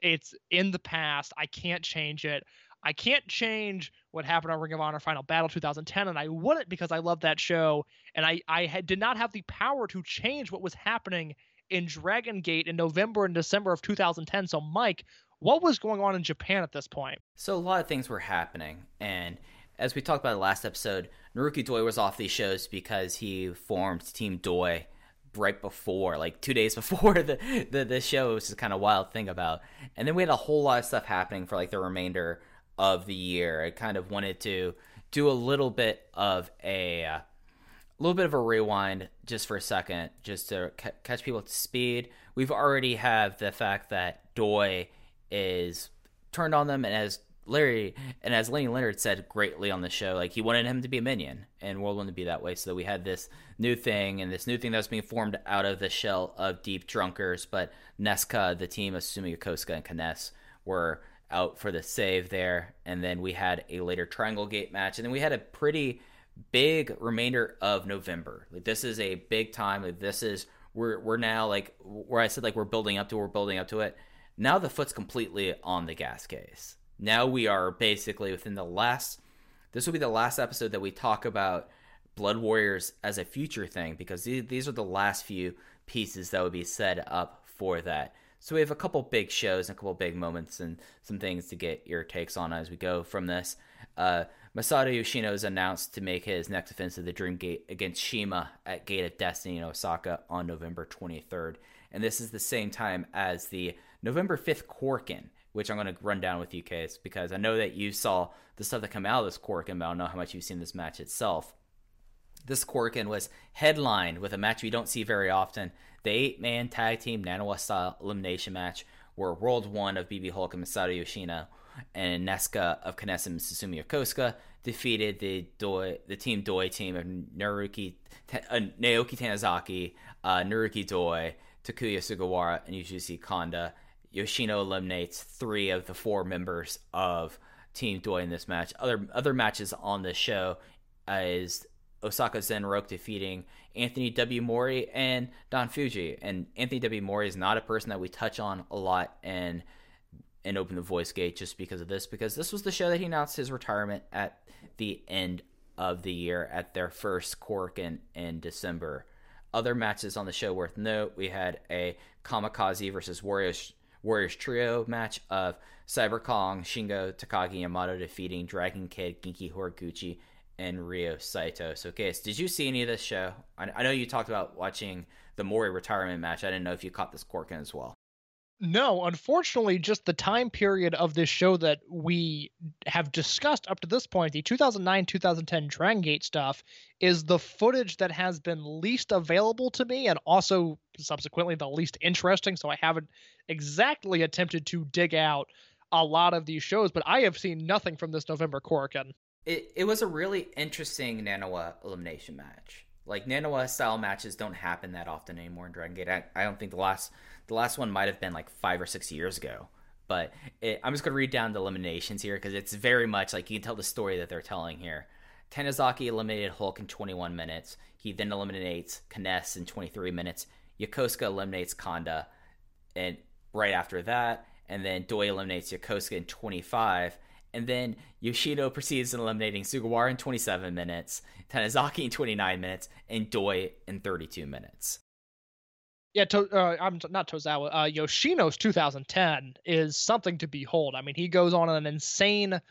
in the past. I can't change it. I can't change what happened on Ring of Honor Final Battle 2010, and I wouldn't because I love that show, and I did not have the power to change what was happening in Dragon Gate in November and December of 2010. So, Mike, what was going on in Japan at this point? So, a lot of things were happening, and as we talked about the last episode, Naruki Doi was off these shows because he formed Team Doi right before, like 2 days before the show, which is kind of a wild thing about. And then we had a whole lot of stuff happening for like the remainder of the year. I kind of wanted to do a little bit of a rewind just for a second, just to catch people up to speed. We've already have the fact that Doi is turned on them, and as Lenny Leonard said greatly on the show, like, he wanted him to be a minion and World wanted to be that way, so that we had this new thing that's being formed out of the shell of Deep Drunkers. But Nesca, the team of Sumiya, Kosuka, and Kness were out for the save there, and then we had a later Triangle Gate match, and then we had a pretty big remainder of November. Like, this is a big time. Like, this is we're now, like, where I said, like, we're building up to it. Now the foot's completely on the gas case. Now we are basically within this will be the last episode that we talk about Blood Warriors as a future thing, because these are the last few pieces that would be set up for that. So we have a couple big shows and a couple big moments and some things to get your takes on as we go from this. Masato Yoshino is announced to make his next defense of the Dream Gate against CIMA at Gate of Destiny in Osaka on November 23rd. And this is the same time as the November 5th Korkin, which I'm going to run down with you, Case, because I know that you saw the stuff that came out of this Korkin, but I don't know how much you've seen this match itself. This Korkin was headlined with a match we don't see very often, the 8-man tag team Nanawa style elimination match, where World 1 of BxB Hulk and Masato Yoshino and Nesca of Kness and Susumu Yokosuka defeated the Team Doi team of Naoki Tanizaki, Naruki Doi, Takuya Sugawara, and Yujutsu Kanda. Yoshino eliminates 3 of the 4 members of Team Doi in this match. Other matches on this show is Osaka Zenroku defeating Anthony W. Mori and Don Fuji. And Anthony W. Mori is not a person that we touch on a lot and Open the Voice Gate, just because this was the show that he announced his retirement at the end of the year at their first Korkin in December. Other matches on the show worth note, we had a Kamikaze versus Warriors Trio match of Cyber Kong, Shingo, Takagi, Yamato defeating Dragon Kid, Genki Horiguchi, and Ryo Saito. So, Case, did you see any of this show? I know you talked about watching the Mori retirement match. I didn't know if you caught this Korkin as well. No, unfortunately, just the time period of this show that we have discussed up to this point, the 2009-2010 Dragon Gate stuff, is the footage that has been least available to me, and also subsequently the least interesting, so I haven't exactly attempted to dig out a lot of these shows, but I have seen nothing from this November Korkin. It was a really interesting Nanawa elimination match. Like, Nanawa-style matches don't happen that often anymore in Dragon Gate. I don't think the last one might have been, like, 5 or 6 years ago. But I'm just going to read down the eliminations here, because it's very much, like, you can tell the story that they're telling here. Tanizaki eliminated Hulk in 21 minutes. He then eliminates Kness in 23 minutes. Yokosuka eliminates Kanda and right after that. And then Doi eliminates Yokosuka in 25. And then Yoshino proceeds in eliminating Sugawara in 27 minutes, Tanizaki in 29 minutes, and Doi in 32 minutes. Yeah, Yoshino's 2010 is something to behold. I mean, he goes on an insane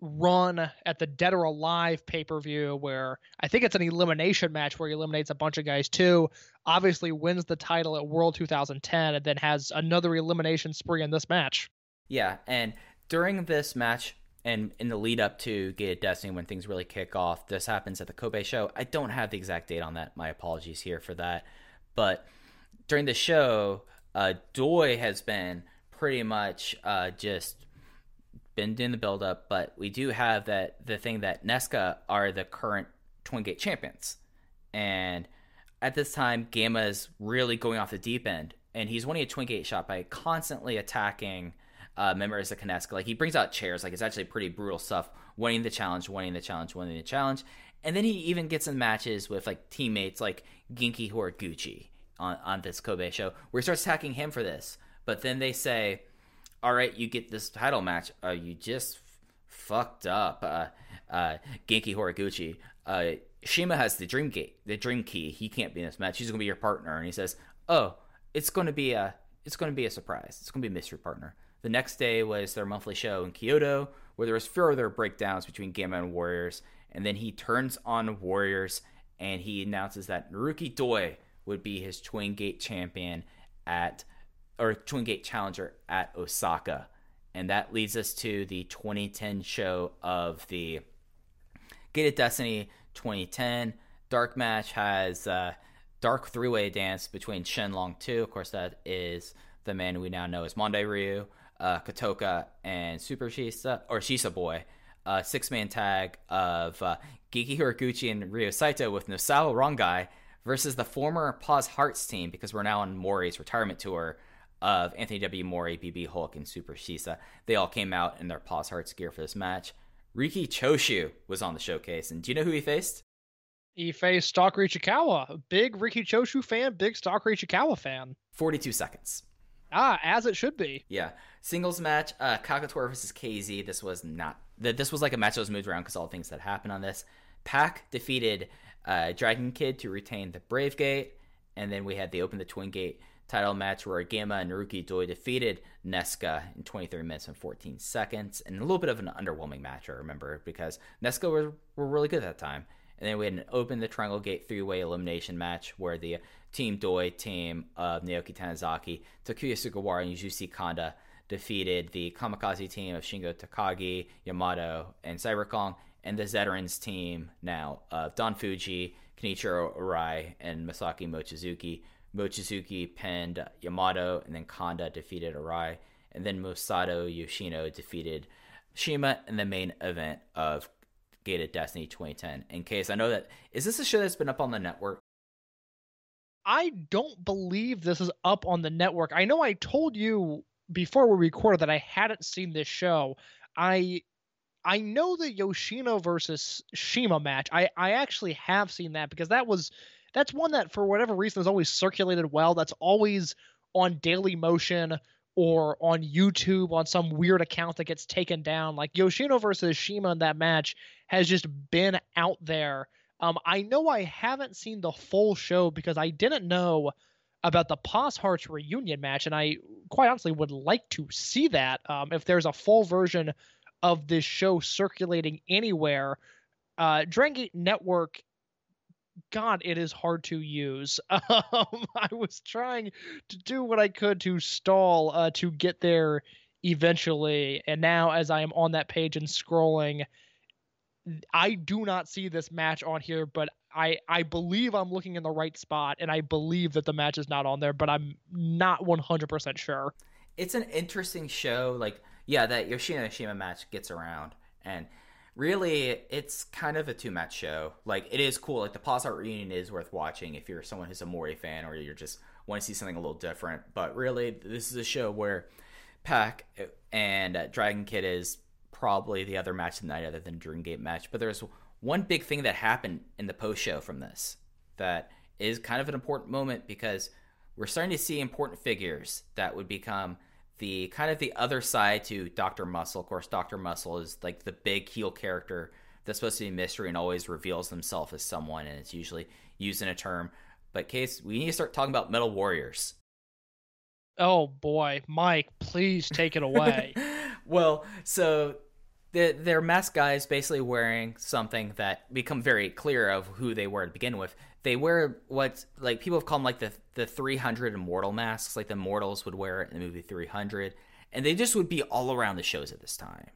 run at the Dead or Alive pay-per-view, where I think it's an elimination match where he eliminates a bunch of guys too, obviously wins the title at World 2010, and then has another elimination spree in this match. Yeah, and during this match and in the lead up to Gate of Destiny, when things really kick off, this happens at the Kobe show. I don't have the exact date on that. My apologies here for that. But during the show, Doi has been pretty much just been doing the build up. But we do have the thing that Nesca are the current Twin Gate champions. And at this time, Gamma is really going off the deep end. And he's winning a Twin Gate shot by constantly attacking members of Kness. Like, he brings out chairs. Like, it's actually pretty brutal stuff. Winning the challenge. And then he even gets in matches with, like, teammates like Genki Horiguchi on this Kobe show, where he starts attacking him for this. But then they say, all right, you get this title match. You just fucked up Genki Horiguchi. CIMA has the Dream Key. He can't be in this match. He's going to be your partner. And he says, oh, it's going to be a surprise. It's going to be a mystery partner. The next day was their monthly show in Kyoto, where there was further breakdowns between Gamma and Warriors, and then he turns on Warriors, and he announces that Naruki Doi would be his Twin Gate Twin Gate challenger at Osaka. And that leads us to the 2010 show of the Gate of Destiny 2010 dark match has dark three-way dance between Shenlong 2. Of course, that is the man we now know as Mondai Ryu, Kotoka, and Super Shisa, or Shisa Boy. Six-man tag of Genki Horiguchi and Ryo Saito with Nosawa Rangai versus the former Paz Hearts team, because we're now on Mori's retirement tour, of Anthony W. Mori, BxB Hulk, and Super Shisa. They all came out in their Paz Hearts gear for this match. Riki Choshu was on the showcase, and do you know who he faced? He faced Stalker Ichikawa. A big Riki Choshu fan, big Stalker Ichikawa fan. 42 seconds. As it should be. Yeah. Singles match, Kakatora versus KZ. This was like a match that was moved around because all the things that happened on this. Pac defeated Dragon Kid to retain the Brave Gate, and then we had the Open the Twin Gate title match where Gema and Naruki Doi defeated Nesca in 23 minutes and 14 seconds, and a little bit of an underwhelming match, I remember, because Nesca were really good at that time. And then we had an Open the Triangle Gate three-way elimination match where the Team Doi team of Naoki Tanizaki, Takuya Sugawara, and Yuzushi Kanda defeated the Kamikaze team of Shingo Takagi, Yamato, and Cyber Kong, and the veterans team now of Don Fuji, Kenichiro Arai, and Masaki Mochizuki. Mochizuki pinned Yamato, and then Kanda defeated Arai, and then Masato Yoshino defeated Shima in the main event of Gate of Destiny 2010. In case I know that, is this a show that's been up on the network? I don't believe this is up on the network. I know I told you before we recorded that I hadn't seen this show. I know the Yoshino versus Shima match. I actually have seen that, because that's one that for whatever reason has always circulated well. That's always on Daily Motion or on YouTube on some weird account that gets taken down. Like Yoshino versus Shima in that match has just been out there. I know I haven't seen the full show because I didn't know about the Paz Hearts reunion match, and I quite honestly would like to see that. If there's a full version of this show circulating anywhere, Dragon Gate Network, God, it is hard to use. I was trying to do what I could to stall to get there eventually, and now as I am on that page and scrolling, I do not see this match on here, but I believe I'm looking in the right spot, and I believe that the match is not on there, but I'm not 100% sure. It's an interesting show. Like, yeah, that Yoshino Shima match gets around, and really it's kind of a two-match show. Like, it is cool. Like, the Paz Heart reunion is worth watching if you're someone who's a Mori fan or you just want to see something a little different. But really, this is a show where Pac and Dragon Kid is probably the other match tonight other than Dream Gate match. But there's one big thing that happened in the post-show from this that is kind of an important moment, because we're starting to see important figures that would become the kind of the other side to Dr. Muscle. Of course, Dr. Muscle is like the big heel character that's supposed to be mystery and always reveals himself as someone, and it's usually used in a term. But Case, we need to start talking about Metal Warriors. Oh boy, Mike, please take it away. Well, so their mask guy is basically wearing something that become very clear of who they were to begin with. They wear what, like, people have called them like the 300 Immortal masks, like the Immortals would wear it in the movie 300, and they just would be all around the shows at this time.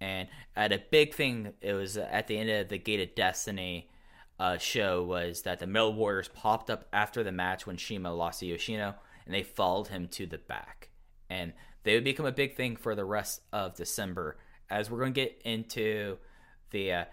And at a big thing, it was at the end of the Gate of Destiny show, was that the Metal Warriors popped up after the match when Shima lost to Yoshino, and they followed him to the back. And they would become a big thing for the rest of December, as we're going to get into the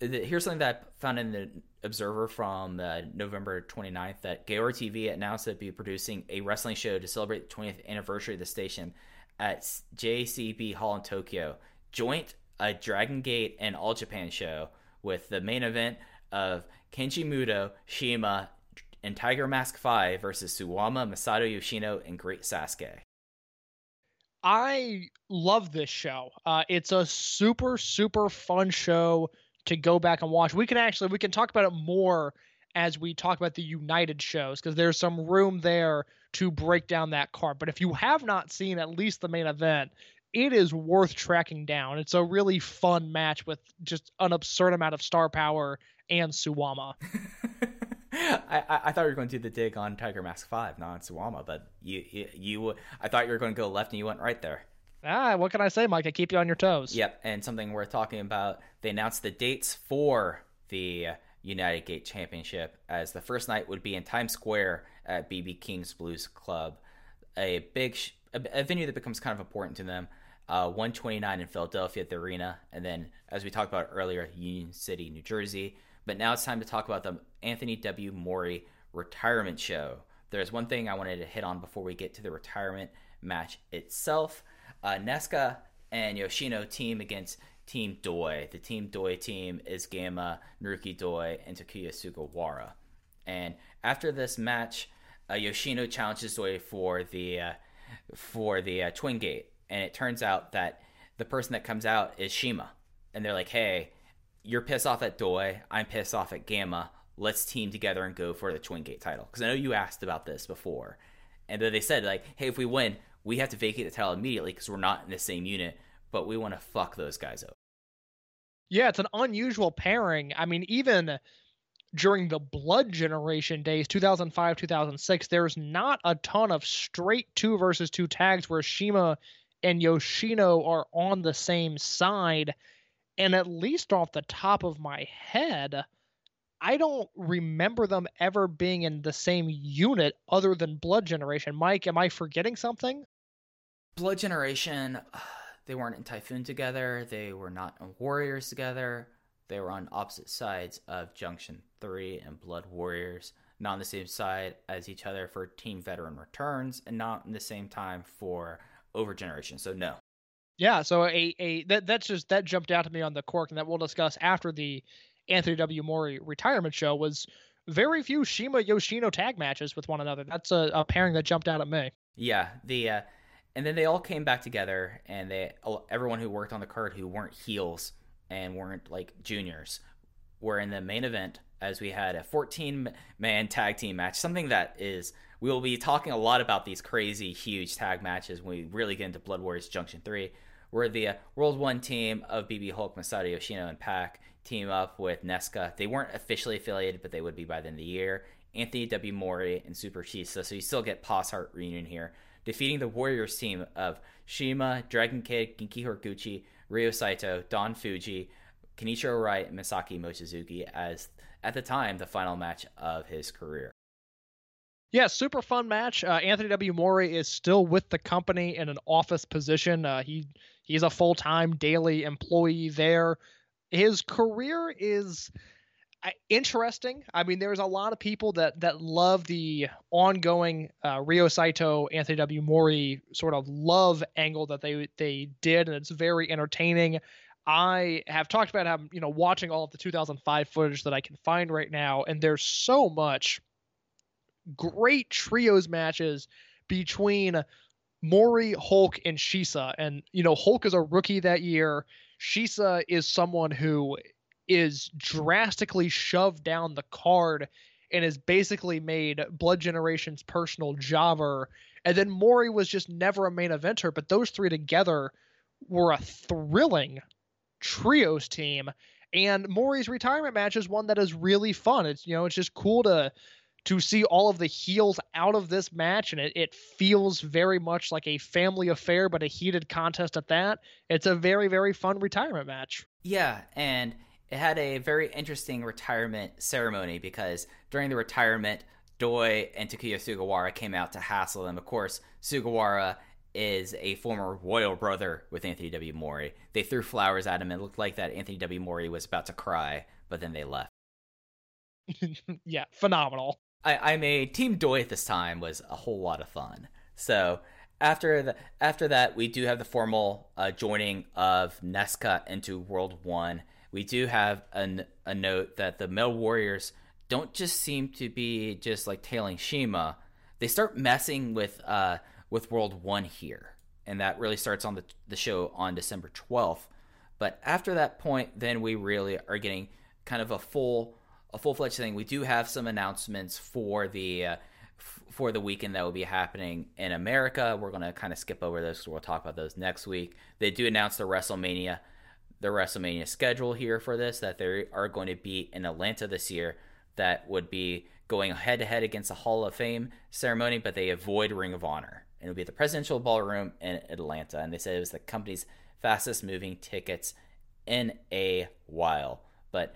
here's something that I found in the Observer from November 29th, that Gaylord TV announced that it'd be producing a wrestling show to celebrate the 20th anniversary of the station at JCB Hall in Tokyo. Joint a Dragon Gate and All Japan show with the main event of Kenji Muto, Shima, and Tiger Mask 5 versus Suwama, Masato Yoshino, and Great Sasuke. I love this show. It's a super, super fun show to go back and watch. We can talk about it more as we talk about the United shows, because there's some room there to break down that card. But if you have not seen at least the main event, it is worth tracking down. It's a really fun match with just an absurd amount of star power and Suwama. I thought you were going to do the dig on Tiger Mask 5, not on Suwama, but I thought you were going to go left and you went right there. Ah, what can I say, Mike? I keep you on your toes. Yep, and something worth talking about, they announced the dates for the United Gate Championship, as the first night would be in Times Square at BB King's Blues Club, a venue that becomes kind of important to them. 129 in Philadelphia at the arena, and then, as we talked about earlier, Union City, New Jersey. But now it's time to talk about the Anthony W. Mori retirement show. There's one thing I wanted to hit on before we get to the retirement match itself. Nesca and Yoshino team against Team Doi. The Team Doi team is Gama, Naruki Doi, and Takuya Sugawara. And after this match, Yoshino challenges Doi for the Twin Gate. And it turns out that the person that comes out is CIMA. And they're like, hey, you're pissed off at Doi. I'm pissed off at Gama. Let's team together and go for the Twin Gate title. Because I know you asked about this before. And then they said, like, hey, if we win, we have to vacate the title immediately because we're not in the same unit, but we want to fuck those guys over. Yeah, it's an unusual pairing. I mean, even during the Blood Generation days, 2005, 2006, there's not a ton of straight 2-versus-2 tags where CIMA and Yoshino are on the same side. And at least off the top of my head, I don't remember them ever being in the same unit other than Blood Generation. Mike, am I forgetting something? Blood Generation, they weren't in Typhoon together. They were not in Warriors together. They were on opposite sides of Junction 3 and Blood Warriors. Not on the same side as each other for Team Veteran Returns, and not in the same time for Over Generation. So no. Yeah, so that jumped out to me on the cork, and that we'll discuss after the Anthony W. Mori retirement show, was very few CIMA Yoshino tag matches with one another. That's a pairing that jumped out at me. Yeah, and then they all came back together, and everyone who worked on the card who weren't heels and weren't like juniors were in the main event, as we had a 14-man tag team match, something that is, we will be talking a lot about these crazy, huge tag matches when we really get into Blood Warriors Junction 3, where the World 1 team of BxB Hulk, Masato Yoshino, and Pac team up with Nesca. They weren't officially affiliated, but they would be by the end of the year. Anthony W. Mori and Super Shisa, so you still get Pos Heart reunion here, defeating the Warriors team of CIMA, Dragon Kid, Genki Horiguchi, Ryo Saito, Don Fuji, Kenichiro Wright, and Misaki Mochizuki as, at the time, the final match of his career. Yeah, super fun match. Anthony W. Mori is still with the company in an office position. He's a full-time daily employee there. His career is interesting. I mean, there's a lot of people that love the ongoing Ryo Saito, Anthony W. Mori sort of love angle that they did, and it's very entertaining. I have talked about how, watching all of the 2005 footage that I can find right now, and there's so much great trios matches between Mori, Hulk, and Shisa. And, Hulk is a rookie that year. Shisa is someone who is drastically shoved down the card and is basically made Blood Generation's personal jobber. And then Mori was just never a main eventer, but those three together were a thrilling trios team. And Mori's retirement match is one that is really fun. It's, it's just cool to see all of the heels out of this match, and it feels very much like a family affair, but a heated contest at that. It's a very, very fun retirement match. Yeah, and it had a very interesting retirement ceremony, because during the retirement, Doi and Takuya Sugawara came out to hassle them. Of course, Sugawara is a former royal brother with Anthony W. Mori. They threw flowers at him, and it looked like that Anthony W. Mori was about to cry, but then they left. Yeah, phenomenal. I mean, Team Doi at this time was a whole lot of fun. So after that, we do have the formal joining of Nesca into World 1. We do have a note that the male warriors don't just seem to be just like tailing CIMA. They start messing with World 1 here, and that really starts on the show on December 12th. But after that point, then we really are getting kind of a full-fledged thing. We do have some announcements for the weekend that will be happening in America. We're going to kind of skip over those, so we'll talk about those next week. They do announce the WrestleMania schedule here for this, that they are going to be in Atlanta this year. That would be going head-to-head against the Hall of Fame ceremony, but they avoid Ring of Honor. and it'll be at the Presidential Ballroom in Atlanta. And they said it was the company's fastest moving tickets in a while. But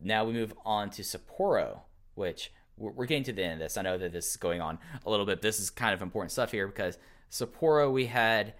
now we move on to Sapporo, which we're getting to the end of this. I know that this is going on a little bit. This is kind of important stuff here because Sapporo, we had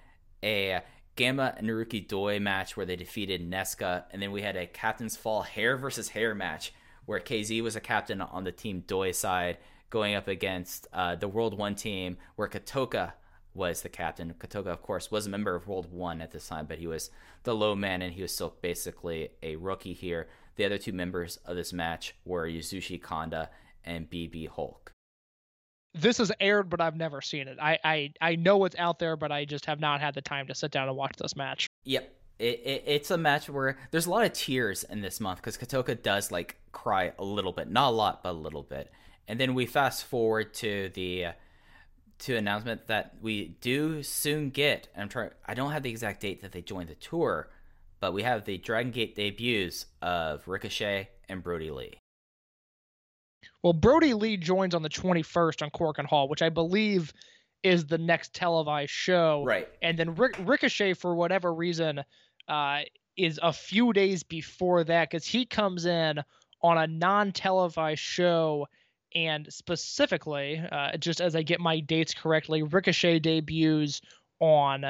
a Gamma and Naruki Doi match where they defeated Nesca, and then we had a Captain's Fall hair versus hair match where KZ was a captain on the Team Doi side going up against the World 1 team where Kotoka was the captain. Kotoka, of course, was a member of World 1 at this time, but he was the low man, and he was still basically a rookie here. The other two members of this match were Yasushi Kanda and BxB Hulk. This is aired, but I've never seen it. I know it's out there, but I just have not had the time to sit down and watch this match. Yep. It's a match where there's a lot of tears in this month because Kotoka does like cry a little bit. Not a lot, but a little bit. And then we fast forward to the announcement that we do soon get, and I don't have the exact date that they joined the tour, but we have the Dragon Gate debuts of Ricochet and Brody Lee. Well, Brody Lee joins on the 21st on Cork and Hall, which I believe is the next televised show. Right. And then Ricochet, for whatever reason, is a few days before that because he comes in on a non-televised show. And specifically, just as I get my dates correctly, Ricochet debuts on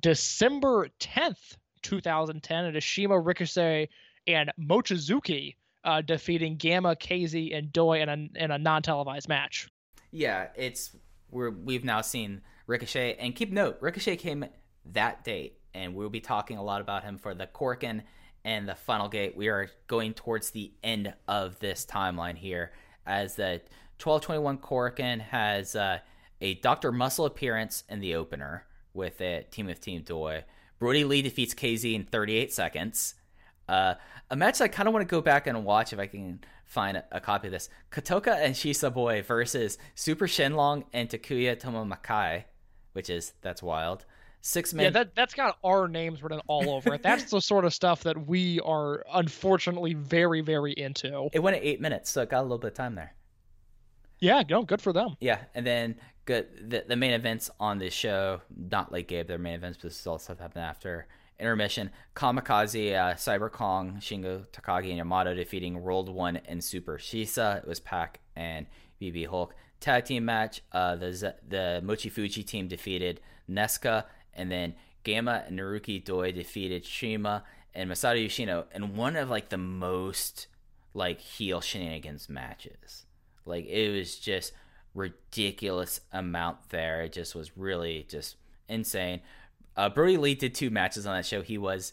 December 10th, 2010 at Ashima. Ricochet and Mochizuki defeating Gamma, KZ, and Doi in a non-televised match. Yeah, we've now seen Ricochet. And keep note, Ricochet came that date, and we'll be talking a lot about him for the Corkin and the Funnel Gate. We are going towards the end of this timeline here as the 12/21 Corkin has a Dr. Muscle appearance in the opener with a team of Team Doi. Brody Lee defeats KZ in 38 seconds. A match I kind of want to go back and watch if I can find a copy of this. Kotoka and Shisa Boy versus Super Shenlong and Takuya Tomomakai, that's wild. 6 men. Yeah, that's got our names written all over it. That's the sort of stuff that we are unfortunately very, very into. It went at 8 minutes, so it got a little bit of time there. Yeah, no, good for them. Yeah, and then good the main events on this show, not like Gabe, their main events, but this is all stuff happened after. Intermission, Kamikaze, Cyber Kong, Shingo Takagi, and Yamato defeating World 1 and Super Shisa. It was Pac and BxB Hulk. Tag team match, the Mochifuji team defeated Nesca, and then Gamma and Naruki Doi defeated CIMA and Masato Yoshino in one of like the most like heel shenanigans matches. Like it was just ridiculous amount there. It just was really just insane. Brody Lee did 2 matches on that show. He was,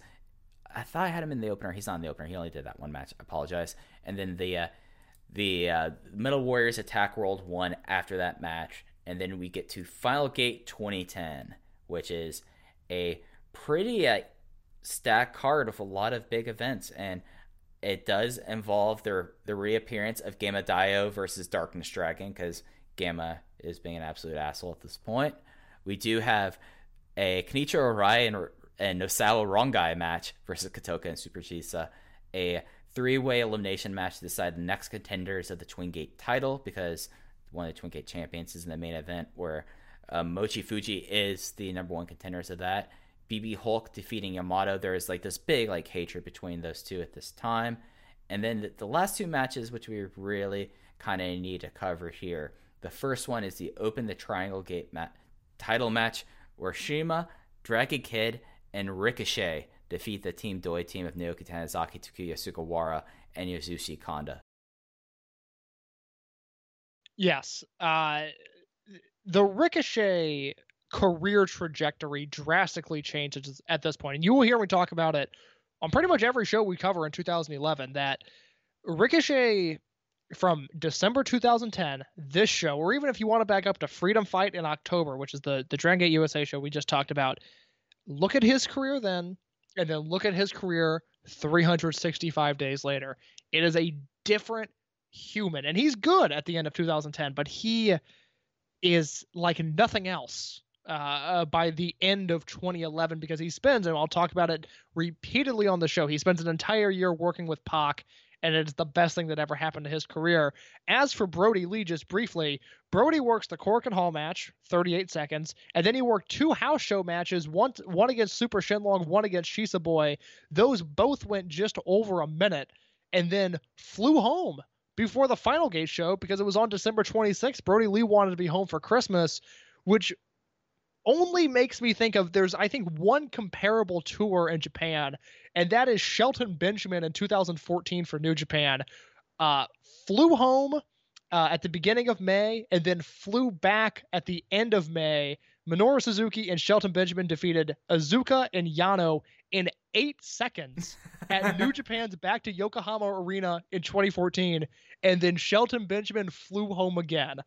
I thought I had him in the opener. He's not in the opener. He only did that one match. I apologize. And then the Metal Warriors attack World 1 after that match. And then we get to Final Gate 2010, which is a pretty stacked card of a lot of big events. And it does involve the reappearance of Gamma Dio versus Darkness Dragon because Gamma is being an absolute asshole at this point. We do have a Kenichiro Arai and Nosawa Rongai match versus Kotoka and Super Shisa. A 3-way elimination match to decide the next contenders of the Twin Gate title because one of the Twin Gate champions is in the main event where Mochifuji is the number 1 contenders of that. BxB Hulk defeating Yamato. There is like this big like hatred between those two at this time. And then the last 2 matches, which we really kind of need to cover here. The first one is the Open the Triangle Gate title match where CIMA, Dragon Kid, and Ricochet defeat the Team Doi team of Naoki Tanizaki, Takuya Sugawara, and Yasushi Kanda. Yes. The Ricochet career trajectory drastically changes at this point. And you will hear me talk about it on pretty much every show we cover in 2011, that Ricochet from December 2010, this show, or even if you want to back up to Freedom Fight in October, which is the Dragon Gate USA show we just talked about, look at his career then, and then look at his career 365 days later. It is a different human, and he's good at the end of 2010, but he is like nothing else by the end of 2011 because he spends, and I'll talk about it repeatedly on the show, he spends an entire year working with Pac and it's the best thing that ever happened to his career. As for Brody Lee, just briefly, Brody works the Cork and Hall match, 38 seconds, and then he worked two house show matches, one against Super Shenlong, one against Shisa Boy. Those both went just over a minute, and then flew home before the Final Gate show because it was on December 26th. Brody Lee wanted to be home for Christmas, which only makes me think of there's, I think, one comparable tour in Japan, and that is Shelton Benjamin in 2014 for New Japan. Flew home at the beginning of May and then flew back at the end of May. Minoru Suzuki and Shelton Benjamin defeated Azuka and Yano in 8 seconds at New Japan's Back to Yokohama Arena in 2014, and then Shelton Benjamin flew home again.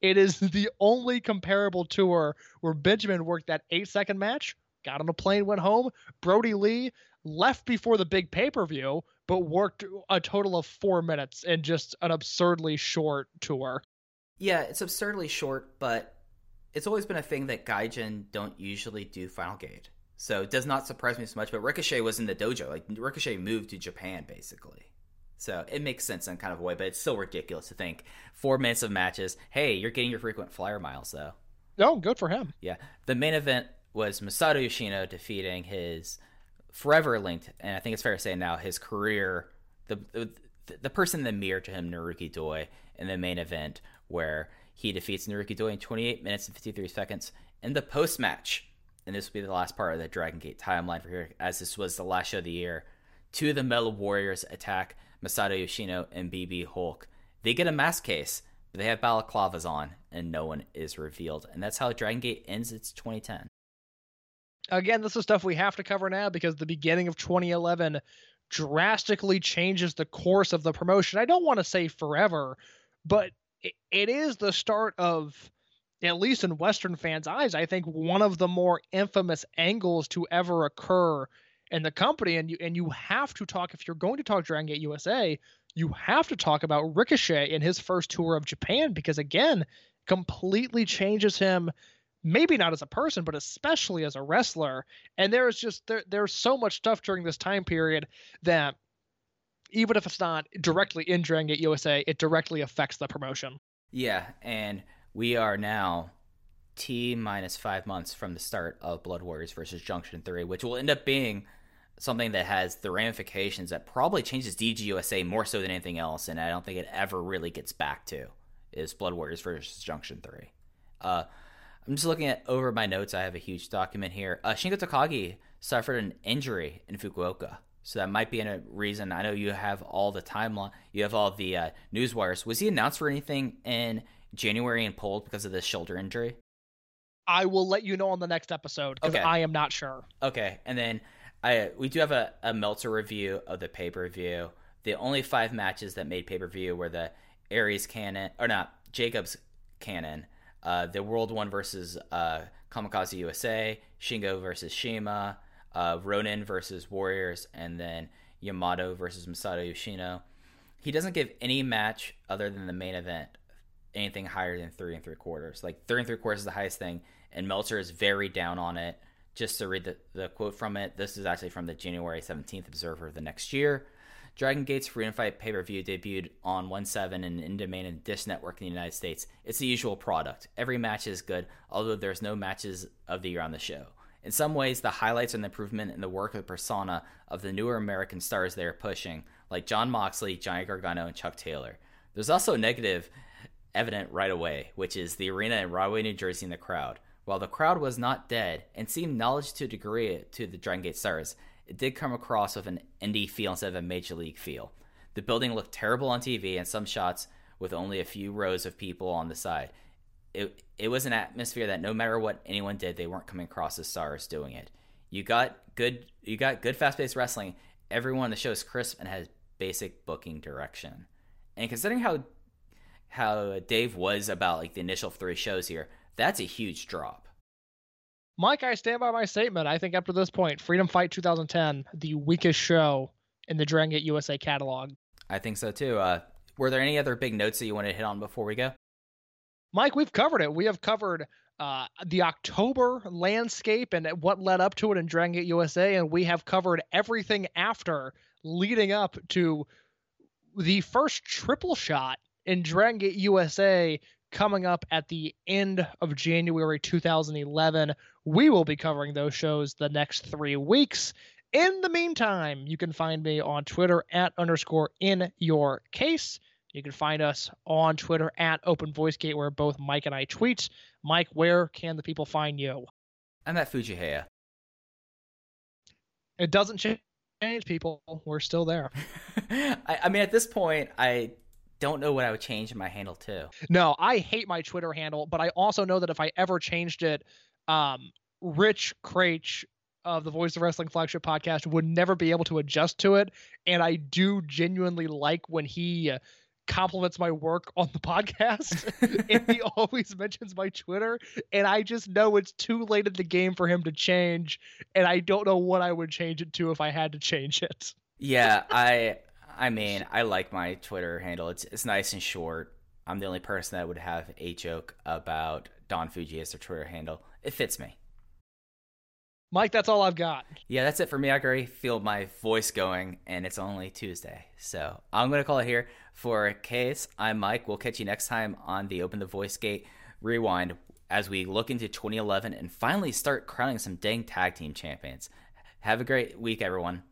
It is the only comparable tour where Benjamin worked that 8-second match, got on a plane, went home. Brody Lee left before the big pay-per-view, but worked a total of 4 minutes and just an absurdly short tour. Yeah, it's absurdly short, but it's always been a thing that Gaijin don't usually do Final Gate. So it does not surprise me so much, but Ricochet was in the dojo. Like, Ricochet moved to Japan, basically. So it makes sense in kind of a way, but it's still ridiculous to think 4 minutes of matches. Hey, you're getting your frequent flyer miles, though. Oh, good for him. Yeah. The main event was Masato Yoshino defeating his forever linked, and I think it's fair to say now, his career, the person in the mirror to him, Naruki Doi, in the main event where he defeats Naruki Doi in 28 minutes and 53 seconds in the post-match. And this will be the last part of the Dragon Gate timeline for here, as this was the last show of the year. Two of the Metal Warriors attack Masato Yoshino and BxB Hulk. They get a mask case, but they have balaclavas on, and no one is revealed. And that's how Dragon Gate ends its 2010. Again, this is stuff we have to cover now because the beginning of 2011 drastically changes the course of the promotion. I don't want to say forever, but it is the start of, at least in Western fans' eyes, I think one of the more infamous angles to ever occur and the company, and you have to talk, if you're going to talk Dragon Gate USA, you have to talk about Ricochet in his first tour of Japan, because again, completely changes him, maybe not as a person, but especially as a wrestler. And there is just, there's so much stuff during this time period that even if it's not directly in Dragon Gate USA, it directly affects the promotion. Yeah, and we are now T-minus 5 months from the start of Blood Warriors versus Junction 3, which will end up being something that has the ramifications that probably changes DGUSA more so than anything else, and I don't think it ever really gets back to, is Blood Warriors versus Junction 3. I'm just looking at over my notes. I have a huge document here. Shingo Takagi suffered an injury in Fukuoka, so that might be a reason. I know you have all the timeline. You have all the news wires. Was he announced for anything in January and pulled because of this shoulder injury? I will let you know on the next episode, because okay. I am not sure. Okay, and then we do have a Meltzer review of the pay-per-view. The only 5 matches that made pay-per-view were the Aries Cannon, or not, Jacobs Cannon, the World 1 versus Kamikaze USA, Shingo versus CIMA, Ronin versus Warriors, and then Yamato versus Masato Yoshino. He doesn't give any match other than the main event anything higher than 3 3/4. Like 3 3/4 is the highest thing, and Meltzer is very down on it. Just to read the quote from it, this is actually from the January 17th Observer of the next year. Dragon Gate's Freedom Fight pay-per-view debuted on 1/7 and in-demand and Dish Network in the United States. It's the usual product. Every match is good, although there's no matches of the year on the show. In some ways, the highlights and the improvement in the work of persona of the newer American stars they are pushing, like Jon Moxley, Johnny Gargano, and Chuck Taylor. There's also a negative evident right away, which is the arena in Rahway, New Jersey, and the crowd. While the crowd was not dead and seemed knowledge to a degree to the Dragon Gate stars, it did come across with an indie feel instead of a major league feel. The building looked terrible on TV and some shots with only a few rows of people on the side. It was an atmosphere that no matter what anyone did, they weren't coming across as stars doing it. You got good fast-paced wrestling. Everyone on the show is crisp and has basic booking direction. And considering how Dave was about like the initial 3 shows here, that's a huge drop. Mike, I stand by my statement. I think up to this point, Freedom Fight 2010, the weakest show in the Dragon Gate USA catalog. I think so too. Were there any other big notes that you want to hit on before we go? Mike, we've covered it. We have covered the October landscape and what led up to it in Dragon Gate USA, and we have covered everything after leading up to the first triple shot in Dragon Gate USA coming up at the end of January 2011. We will be covering those shows the next 3 weeks. In the meantime, you can find me on Twitter @_inyourcase. You can find us on Twitter @OpenVoiceGate, where both Mike and I tweet. Mike, where can the people find you? I'm at Fuji here. It doesn't change, people. We're still there. I mean, at this point, I don't know what I would change in my handle, too. No, I hate my Twitter handle, but I also know that if I ever changed it, Rich Craich of the Voice of Wrestling Flagship Podcast would never be able to adjust to it, and I do genuinely like when he compliments my work on the podcast and he always mentions my Twitter, and I just know it's too late in the game for him to change, and I don't know what I would change it to if I had to change it. Yeah, I mean, I like my Twitter handle. It's nice and short. I'm the only person that would have a joke about Don Fuji as their Twitter handle. It fits me. Mike, that's all I've got. Yeah, that's it for me. I already feel my voice going, and it's only Tuesday. So I'm going to call it here for Case. I'm Mike. We'll catch you next time on the Open the Voice Gate Rewind as we look into 2011 and finally start crowning some dang tag team champions. Have a great week, everyone.